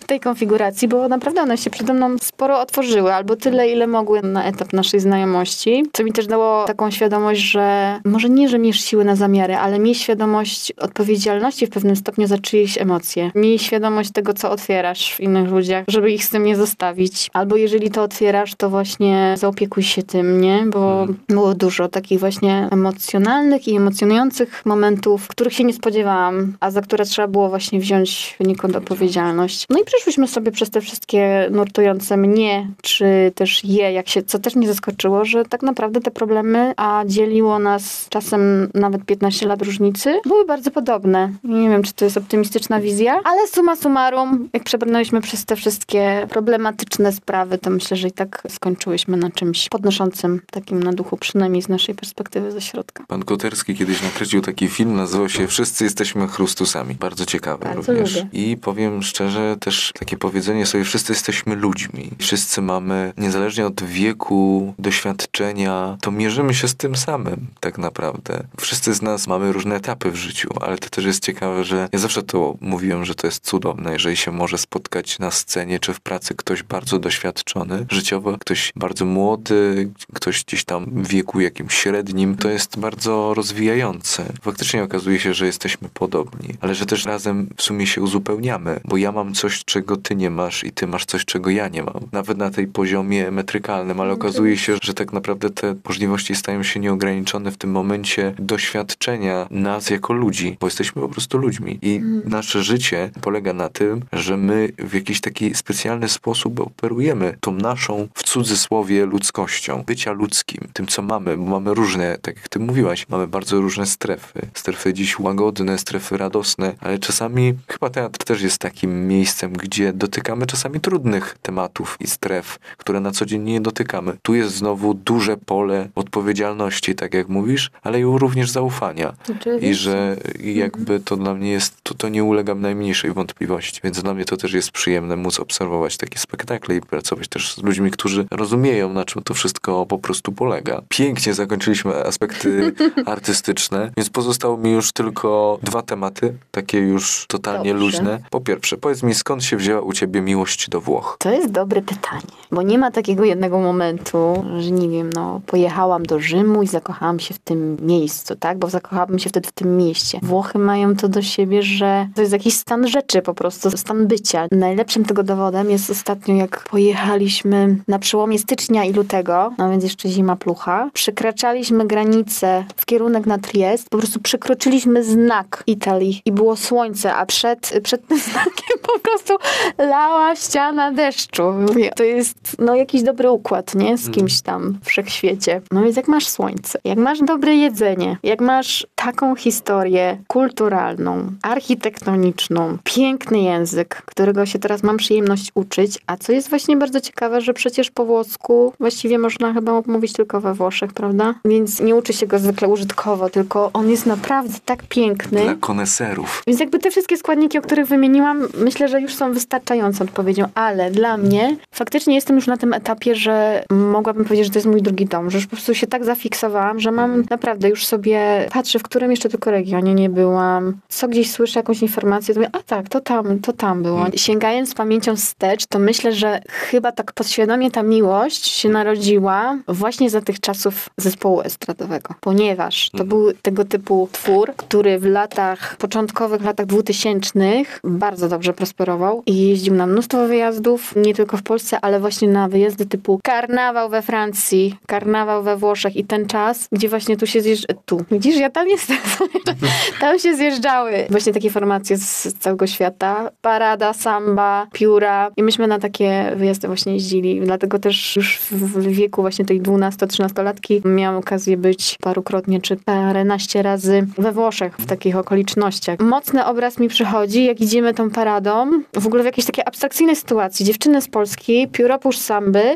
w tej konfiguracji, bo naprawdę one się przede mną sporo otworzyły, albo tyle, ile mogły na etap naszej znajomości, co mi też dało taką świadomość, że może nie, że miesz siły na zamiary, ale miej świadomość odpowiedzialności w pewnym stopniu za czyjeś emocje. Miej świadomość tego, co otwierasz w innych ludziach, żeby ich z tym nie zostawić. Albo jeżeli to otwierasz, to właśnie zaopiekuj się tym, nie? Bo było dużo takich właśnie emocjonalnych i emocjonujących momentów, których się nie spodziewałam, a za które trzeba było właśnie wziąć poniekąd odpowiedzialność. No i przeszłyśmy sobie przez te wszystkie nurtujące mnie, czy też je, jak się, co też mnie zaskoczyło, że tak naprawdę te problemy, a dzieliło nas czasem nawet 15 lat różnicy, były bardzo podobne. Nie wiem, czy to jest optymistyczna wizja, ale summa summarum, jak przebrnęliśmy przez te wszystkie problematyczne sprawy, to myślę, że i tak skończyłyśmy na czymś podnoszącym, takim na duchu, przynajmniej z naszej perspektywy ze środka. Pan Koterski kiedyś nakręcił taki film, nazywał się Wszyscy jesteśmy Chrystusami. Bardzo ciekawy również. Lubię. I powiem szczerze, też takie powiedzenie sobie, wszyscy jesteśmy ludźmi. Wszyscy mamy, niezależnie od wieku, doświadczenia, to mierzymy się z tym samym tak naprawdę. Wszyscy z nas mamy różne etapy w życiu, ale to też jest ciekawe, że ja zawsze to mówiłem, że to jest cudowne, jeżeli się może spotkać na scenie czy w pracy ktoś bardzo doświadczony życiowo, ktoś bardzo młody, ktoś gdzieś tam w wieku jakimś średnim, to jest bardzo rozwijające. Faktycznie okazuje się, że jesteśmy podobni, ale że też razem w sumie się uzupełniamy, bo ja mam coś, czego ty nie masz i ty masz coś, czego ja nie mam. Nawet na tej poziomie metrykalnym, ale okazuje się, że tak naprawdę te możliwości stają się nieograniczone w tym momencie doświadczenia nas jako ludzi, bo jesteśmy po prostu ludźmi i nasze życie polega na tym, że my w jakiś taki specjalny sposób operujemy tą naszą, w cudzysłowie, ludzkością, bycia ludzkim, tym co mamy, bo mamy różne, tak jak ty mówiłaś, mamy bardzo różne strefy dziś łagodne, strefy radosne, ale czasami chyba teatr też jest takim miejscem, gdzie dotykamy czasami trudnych tematów i stref, które na co dzień nie dotykamy. Tu jest znowu duże pole odpowiedzialności, tak jak mówisz, ale i również zaufania. Oczywiście. I że jakby to dla mnie jest, to nie ulegam najmniejszej wątpliwości, więc dla mnie to też jest przyjemne móc obserwować takie spektakle i pracować też z ludźmi, którzy rozumieją, na czym to wszystko po prostu polega. Pięknie zakończyliśmy aspekty artystyczne, więc pozostało mi już tylko dwa tematy, takie już totalnie luźne. Po pierwsze, powiedz mi, skąd się wzięła u ciebie miłość do Włoch? To jest dobre pytanie, bo nie ma takiego jednego momentu, że nie wiem, pojechałam do Rzymu i zakochałam się w tym miejscu, tak? Bo zakochałabym się wtedy w tym mieście. Włochy mają to do siebie, że to jest jakiś stan rzeczy po prostu, stan bycia. Najlepszym tego dowodem jest ostatnio, jak pojechaliśmy na przełomie stycznia i lutego, no więc jeszcze zima plucha, przekraczaliśmy granicę w kierunek na Triest, po prostu przekroczyliśmy znak Italii i było słońce, a przed tym znakiem po prostu lała ściana deszczu. To jest jakiś dobry układ, nie? Z kimś tam w wszechświecie. No więc jak masz słońce, jak masz dobre jedzenie, jak masz taką historię kulturalną, architektoniczną, piękny język, którego się teraz mam przyjemność uczyć, a co jest właśnie bardzo ciekawe, że przecież po włosku właściwie można chyba mówić tylko we Włoszech, prawda? Więc nie uczy się go zwykle użytkowo, tylko on jest naprawdę tak piękny. Dla koneserów. Więc jakby te wszystkie składniki, o których wymieniłam, myślę, że już są wystarczającą odpowiedzią, ale dla mnie faktycznie jestem już na tym etapie, że mogłabym powiedzieć, że to jest mój drugi dom, że już po prostu się tak zafiksowałam, że mam naprawdę już sobie, patrzę, w którym jeszcze tylko regionie nie byłam, co gdzieś słyszę, jakąś informację, to mówię, a tak, to tam było. Sięgając pamięcią wstecz, to myślę, że chyba tak podświadomie ta miłość się narodziła właśnie za tych czasów zespołu estradowego, ponieważ to był tego typu twór, który w początkowych latach 2000 bardzo dobrze prosperował i jeździł na mnóstwo wyjazdów, nie tylko w Polsce, ale właśnie na wyjazdy typu karnawał we Francji, karnawał we Włoszech i ten czas, gdzie właśnie tu się zjeżdża. Tu. Widzisz, ja tam jestem. Tam się zjeżdżały właśnie takie formacje z całego świata. Parada, samba, pióra. I myśmy na takie wyjazdy właśnie jeździli. Dlatego też już w wieku właśnie tej 12-13-latki miałam okazję być parukrotnie czy paręnaście razy we Włoszech w takich okolicznościach. Mocny obraz mi przychodzi, jak idziemy tą paradą, w ogóle w jakiejś takiej abstrakcyjnej sytuacji. Dziewczyny z Polski, pióropusz samby,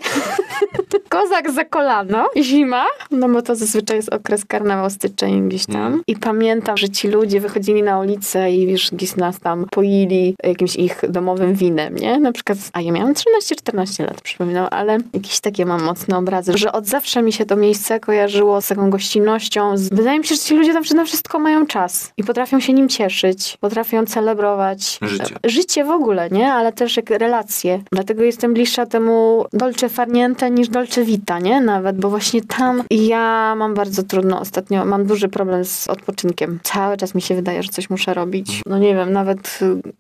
kozak za kolano, zima, no bo to zazwyczaj jest okres karnawał, styczeń gdzieś tam. I pamiętam, że ci ludzie wychodzili na ulicę i wiesz, gdzieś nas tam poili jakimś ich domowym winem, nie? Na przykład, a ja miałam 13-14 lat, przypominam, ale jakieś takie mam mocne obrazy, że od zawsze mi się to miejsce kojarzyło z taką gościnnością. Wydaje mi się, że ci ludzie zawsze na wszystko mają czas i potrafią się nim cieszyć, potrafią celebrować życie w ogóle, nie? Ale też jak relacje. Dlatego jestem bliższa temu dolce farniente niż dolce vita, nie? Nawet, bo właśnie tam ja mam bardzo trudno ostatnio, mam duży problem z odpoczynkiem. Cały czas mi się wydaje, że coś muszę robić. No nie wiem, nawet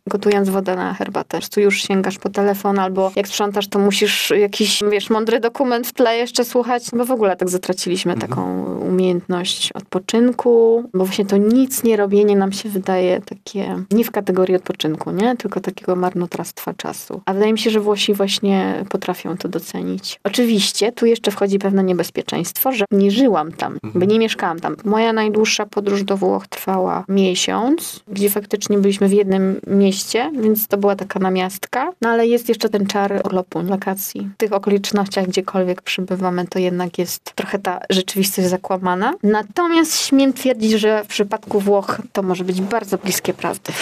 gotując wodę na herbatę, tu już sięgasz po telefon, albo jak sprzątasz, to musisz jakiś, wiesz, mądry dokument w tle jeszcze słuchać, bo w ogóle tak zatraciliśmy taką umiejętność odpoczynku, bo właśnie to nic nie robienie nam się wydaje takie, nie w kategorii odpoczynku, nie? Tylko takiego marnotrawstwa czasu. A wydaje mi się, że Włosi właśnie potrafią to docenić. Oczywiście tu jeszcze wchodzi pewne niebezpieczeństwo, że nie żyłam tam, bo nie mieszkałam tam. Moja najdłuższa podróż do Włoch trwała miesiąc, gdzie faktycznie byliśmy w jednym mieście, więc to była taka namiastka, no ale jest jeszcze ten czar urlopu, wakacji. W tych okolicznościach, gdziekolwiek przybywamy, to jednak jest trochę ta rzeczywistość zakłamana. Natomiast śmiem twierdzić, że w przypadku Włoch to może być bardzo bliskie prawdy.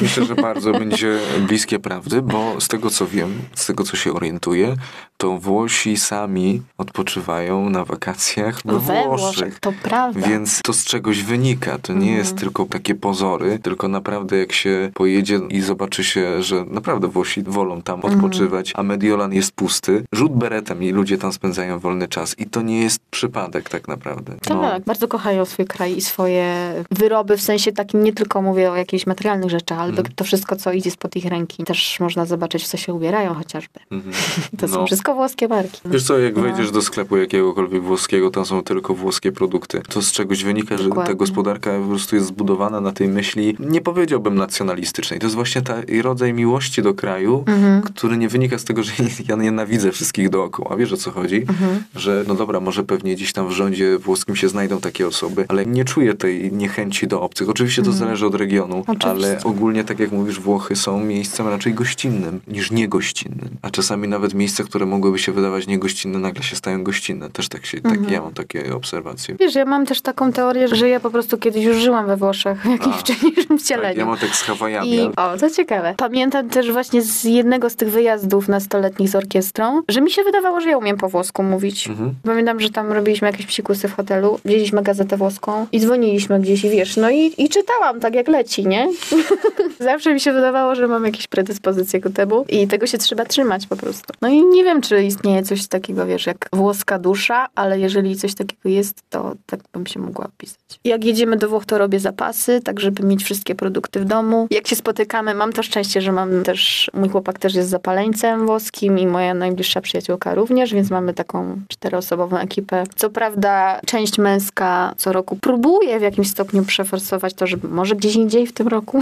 Myślę, że bardzo będzie bliskie prawdy, bo z tego co wiem, z tego co się orientuję, to Włosi sami odpoczywają na wakacjach we Włoszech. To prawda. Więc to z czegoś wynika. To nie jest tylko takie pozory, tylko naprawdę jak się pojedzie i zobaczy się, że naprawdę Włosi wolą tam odpoczywać, a Mediolan jest pusty, rzut beretem i ludzie tam spędzają wolny czas. I to nie jest przypadek tak naprawdę. No. Tak, bardzo kochają swój kraj i swoje wyroby, w sensie takim nie tylko mówię o jakichś materialnych rzeczach, ale to wszystko, co idzie spod ich ręki. Też można zobaczyć, w co się ubierają chociażby. To są wszystko włoskie marki. Wiesz co, jak wejdziesz do sklepu jakiegokolwiek włoskiego, tam są tylko włoskie produkty. To z czegoś wynika, dokładnie, że ta gospodarka po prostu jest zbudowana na tej myśli, nie powiedziałbym nacjonalistycznej. To jest właśnie ten rodzaj miłości do kraju, który nie wynika z tego, że ja nienawidzę wszystkich dookoła. Wiesz o co chodzi? Że no dobra, może pewnie gdzieś tam w rządzie włoskim się znajdą takie osoby, ale nie czuję tej niechęci do obcych. Oczywiście to zależy od regionu, ale ogólnie, tak jak mówisz, Włochy są miejscem raczej gościnnym niż niegościnnym. A czasami nawet miejsca, które mogłyby się wydawać niegościnne, nagle się stają gościnne. Też tak się, tak ja mam takie obserwacje. Wiesz, ja mam też taką teorię, że ja po prostu kiedyś już żyłam we Włoszech w jakimś wcześniejszym wcieleniu. Ja mam tak z Hawajami. O, to ciekawe. Pamiętam też właśnie z jednego z tych wyjazdów nastoletnich z orkiestrą, że mi się wydawało, że ja umiem po włosku mówić. Pamiętam, że tam robiliśmy jakieś psikusy w hotelu, wzięliśmy gazetę włoską i dzwoniliśmy gdzieś i wiesz, no i czytałam tak jak leci, nie? Zawsze mi się wydawało, że mam jakieś predyspozycje ku temu i tego się trzeba trzymać po prostu. No i nie wiem, czy istnieje coś takiego, wiesz, jak włoska dusza, ale jeżeli coś takiego jest, to tak bym się mogła opisać. Jak jedziemy do Włoch, to robię zapasy, tak żeby mieć wszystkie produkty w domu. Jak się spotykamy, mam to szczęście, że mam też, mój chłopak też jest zapaleńcem włoskim i moja najbliższa przyjaciółka również, więc mamy taką 4-osobową ekipę. Co prawda część męska co roku próbuje w jakimś stopniu przeforsować to, żeby może gdzieś indziej w tym roku.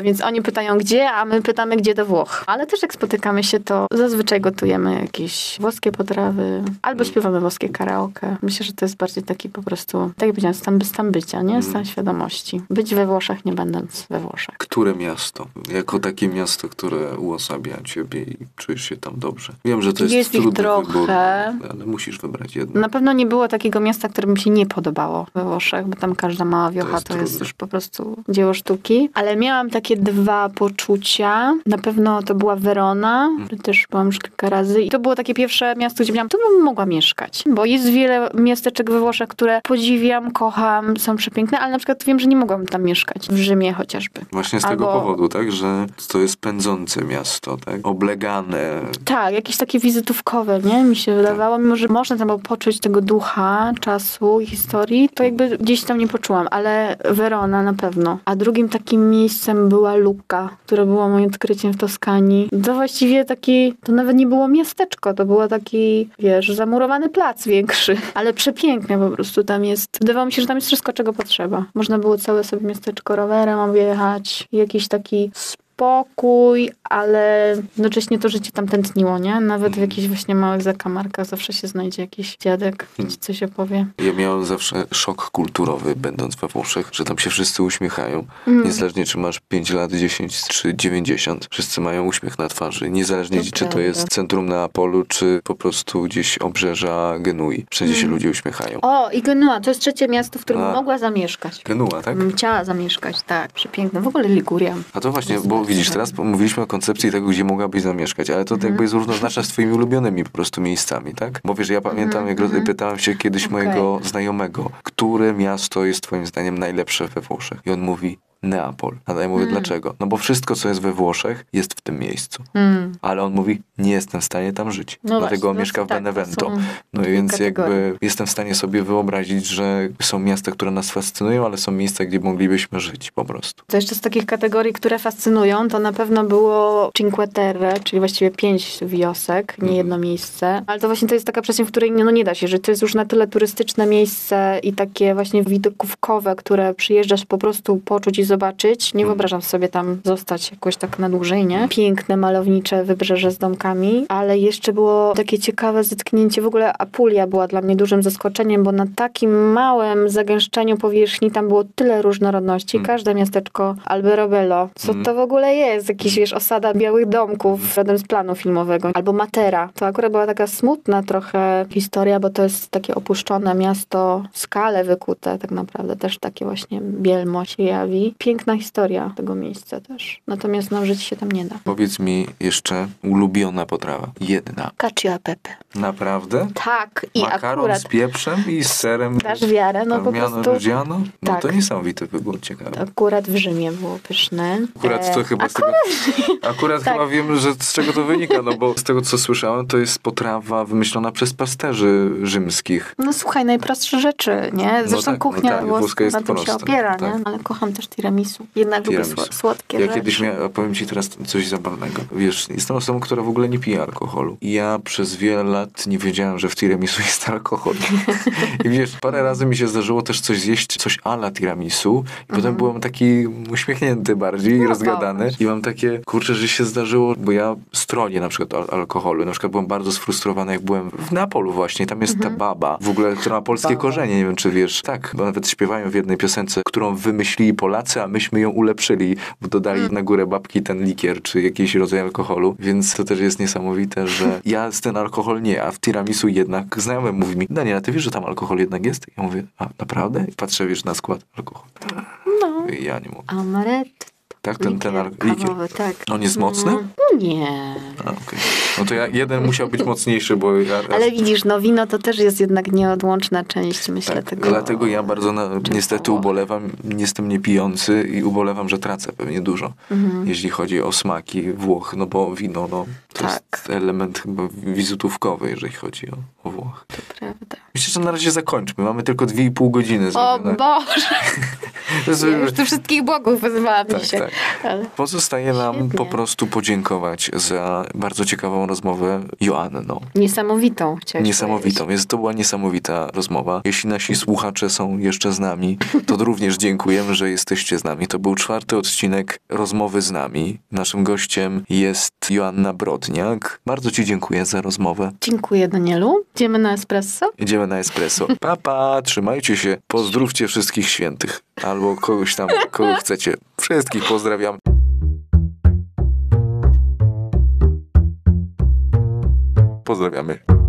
Więc oni pytają gdzie, a my pytamy gdzie do Włoch. Ale też jak spotykamy się, to zazwyczaj gotujemy jakieś włoskie potrawy, albo śpiewamy włoskie karaoke. Myślę, że to jest bardziej taki po prostu, tak jak powiedziałam, stan bycia, nie? Stan świadomości. Być we Włoszech, nie będąc we Włoszech. Które miasto? Jako takie miasto, które uosabia ciebie i czujesz się tam dobrze. Wiem, że to jest trudny wybór, ale musisz wybrać jedno. Na pewno nie było takiego miasta, które mi się nie podobało we Włoszech, bo tam każda mała wiocha to jest już po prostu dzieło sztuki. Ale miałam takie dwa poczucia. Na pewno to była Werona, też byłam już kilka razy i to było takie pierwsze miasto, gdzie miałam, tu bym mogła mieszkać, bo jest wiele miasteczek we Włoszech, które podziwiam, kocham, są przepiękne, ale na przykład wiem, że nie mogłam tam mieszkać. W Rzymie chociażby. Właśnie z tego powodu, tak? Że to jest pędzące miasto, tak? Oblegane. Tak, jakieś takie wizytówkowe, nie? Mi się wydawało, mimo że można tam poczuć tego ducha, czasu i historii, to jakby gdzieś tam nie poczułam, ale Werona na pewno. A drugim takim miejscem było była Luka, która była moim odkryciem w Toskanii. To właściwie taki, to nawet nie było miasteczko, to był taki, wiesz, zamurowany plac większy, ale przepiękny po prostu tam jest. Wydawało mi się, że tam jest wszystko, czego potrzeba. Można było całe sobie miasteczko rowerem objechać, jakiś taki spokój, ale jednocześnie to życie tam tętniło, nie? Nawet w jakichś właśnie małych zakamarkach zawsze się znajdzie jakiś dziadek, coś opowie. Ja miałem zawsze szok kulturowy, będąc we Włoszech, że tam się wszyscy uśmiechają. Niezależnie, czy masz 5 lat, 10 czy 90. Wszyscy mają uśmiech na twarzy. Niezależnie, to czy prawda. To jest centrum Neapolu, czy po prostu gdzieś obrzeża Genui. Wszędzie się ludzie uśmiechają. O, i Genua. To jest trzecie miasto, w którym mogła zamieszkać. Genua, tak? Chciała zamieszkać, tak. Przepiękne. W ogóle Liguria. A to właśnie, bo widzisz, teraz mówiliśmy o koncepcji tego, gdzie mogłabyś zamieszkać, ale to jakby jest równoznaczne z twoimi ulubionymi po prostu miejscami, tak? Bo wiesz, ja pamiętam, jak pytałem się kiedyś mojego znajomego, które miasto jest twoim zdaniem najlepsze we Włoszech? I on mówi Neapol. A ja mówię, dlaczego? No bo wszystko, co jest we Włoszech, jest w tym miejscu. Ale on mówi, nie jestem w stanie tam żyć. No dlatego właśnie, mieszka w Benevento. No więc jakby jestem w stanie sobie wyobrazić, że są miasta, które nas fascynują, ale są miejsca, gdzie moglibyśmy żyć po prostu. To jeszcze z takich kategorii, które fascynują, to na pewno było Cinque Terre, czyli właściwie 5 wiosek, nie jedno miejsce. Ale to właśnie to jest taka przestrzeń, w której nie da się żyć. To jest już na tyle turystyczne miejsce i takie właśnie widokówkowe, które przyjeżdżasz po prostu poczuć i zobaczyć. Nie wyobrażam sobie tam zostać jakoś tak na dłużej, nie? Piękne, malownicze wybrzeże z domkami, ale jeszcze było takie ciekawe zetknięcie. W ogóle Apulia była dla mnie dużym zaskoczeniem, bo na takim małym zagęszczeniu powierzchni tam było tyle różnorodności. Każde miasteczko Alberobello. Co to w ogóle jest? Jakiś, wiesz, osada białych domków razem z planu filmowego. Albo Matera. To akurat była taka smutna trochę historia, bo to jest takie opuszczone miasto, skale wykute tak naprawdę. Też takie właśnie bielmo się jawi. Piękna historia tego miejsca też. Natomiast żyć się tam nie da. Powiedz mi jeszcze ulubiona potrawa. Jedna. Cacio e pepe. Naprawdę? Tak. I makaron akurat z pieprzem i z serem. Dasz wiarę, no po prostu. Rodziano? No tak. To niesamowity wybór, ciekawy. To akurat w Rzymie było pyszne. Akurat to chyba tak. Chyba wiem, że z czego to wynika, no bo z tego, co słyszałem, to jest potrawa wymyślona przez pasterzy rzymskich. No słuchaj, najprostsze rzeczy, nie? Zresztą kuchnia włoska jest na tym się opiera, tak. Nie? Ale kocham też tiramisu. Jednak lubię słodkie rzeczy. Ja kiedyś powiem ci teraz coś zabawnego. Wiesz, jestem osobą, która w ogóle nie pije alkoholu. I ja przez wiele lat nie wiedziałem, że w tiramisu jest alkohol. I wiesz, parę razy mi się zdarzyło też coś zjeść, coś a la tiramisu. I potem byłem taki uśmiechnięty bardziej, rozgadany. I mam takie, kurczę, że się zdarzyło, bo ja stronię na przykład alkoholu. Na przykład byłem bardzo sfrustrowany, jak byłem w Neapolu właśnie. Tam jest ta baba, w ogóle, która ma polskie korzenie. Nie wiem, czy wiesz. Tak, bo nawet śpiewają w jednej piosence, którą wymyślili Polacy, a myśmy ją ulepszyli, bo dodali na górę babki ten likier, czy jakiś rodzaj alkoholu, więc to też jest niesamowite, że ja z ten alkohol nie, a w tiramisu jednak znajomy mówi mi, Daniela, ty wiesz, że tam alkohol jednak jest? Ja mówię, a naprawdę? I patrzę, wiesz, na skład alkohol. No. I ja nie mówię. Amaretto. Tak, likier. Tak. On jest mocny? Nie. A, okay. No to ja, jeden musiał być mocniejszy, bo... Ale widzisz, no wino to też jest jednak nieodłączna część, myślę, tak, tego... Dlatego ja bardzo niestety ubolewam, jestem niepijący i ubolewam, że tracę pewnie dużo, jeśli chodzi o smaki Włoch, no bo wino, no to jest element chyba wizytówkowy, jeżeli chodzi o Włoch. To prawda. Myślę, że na razie zakończmy, mamy tylko 2,5 godziny. O Boże! Ja już tu wszystkich bogów wyzywałam dzisiaj. Tak. Pozostaje nam po prostu podziękować za bardzo ciekawą rozmowę, Joanno. Niesamowitą, chciałeś powiedzieć. To była niesamowita rozmowa. Jeśli nasi słuchacze są jeszcze z nami, to również dziękujemy, że jesteście z nami. To był 4. odcinek Rozmowy z nami. Naszym gościem jest Joanna Brodniak. Bardzo ci dziękuję za rozmowę. Dziękuję, Danielu. Idziemy na espresso? Idziemy na espresso. Pa, pa, trzymajcie się. Pozdrówcie wszystkich świętych. Albo kogoś tam, kogo chcecie. Wszystkich pozdrawiam. Pozdrawiamy.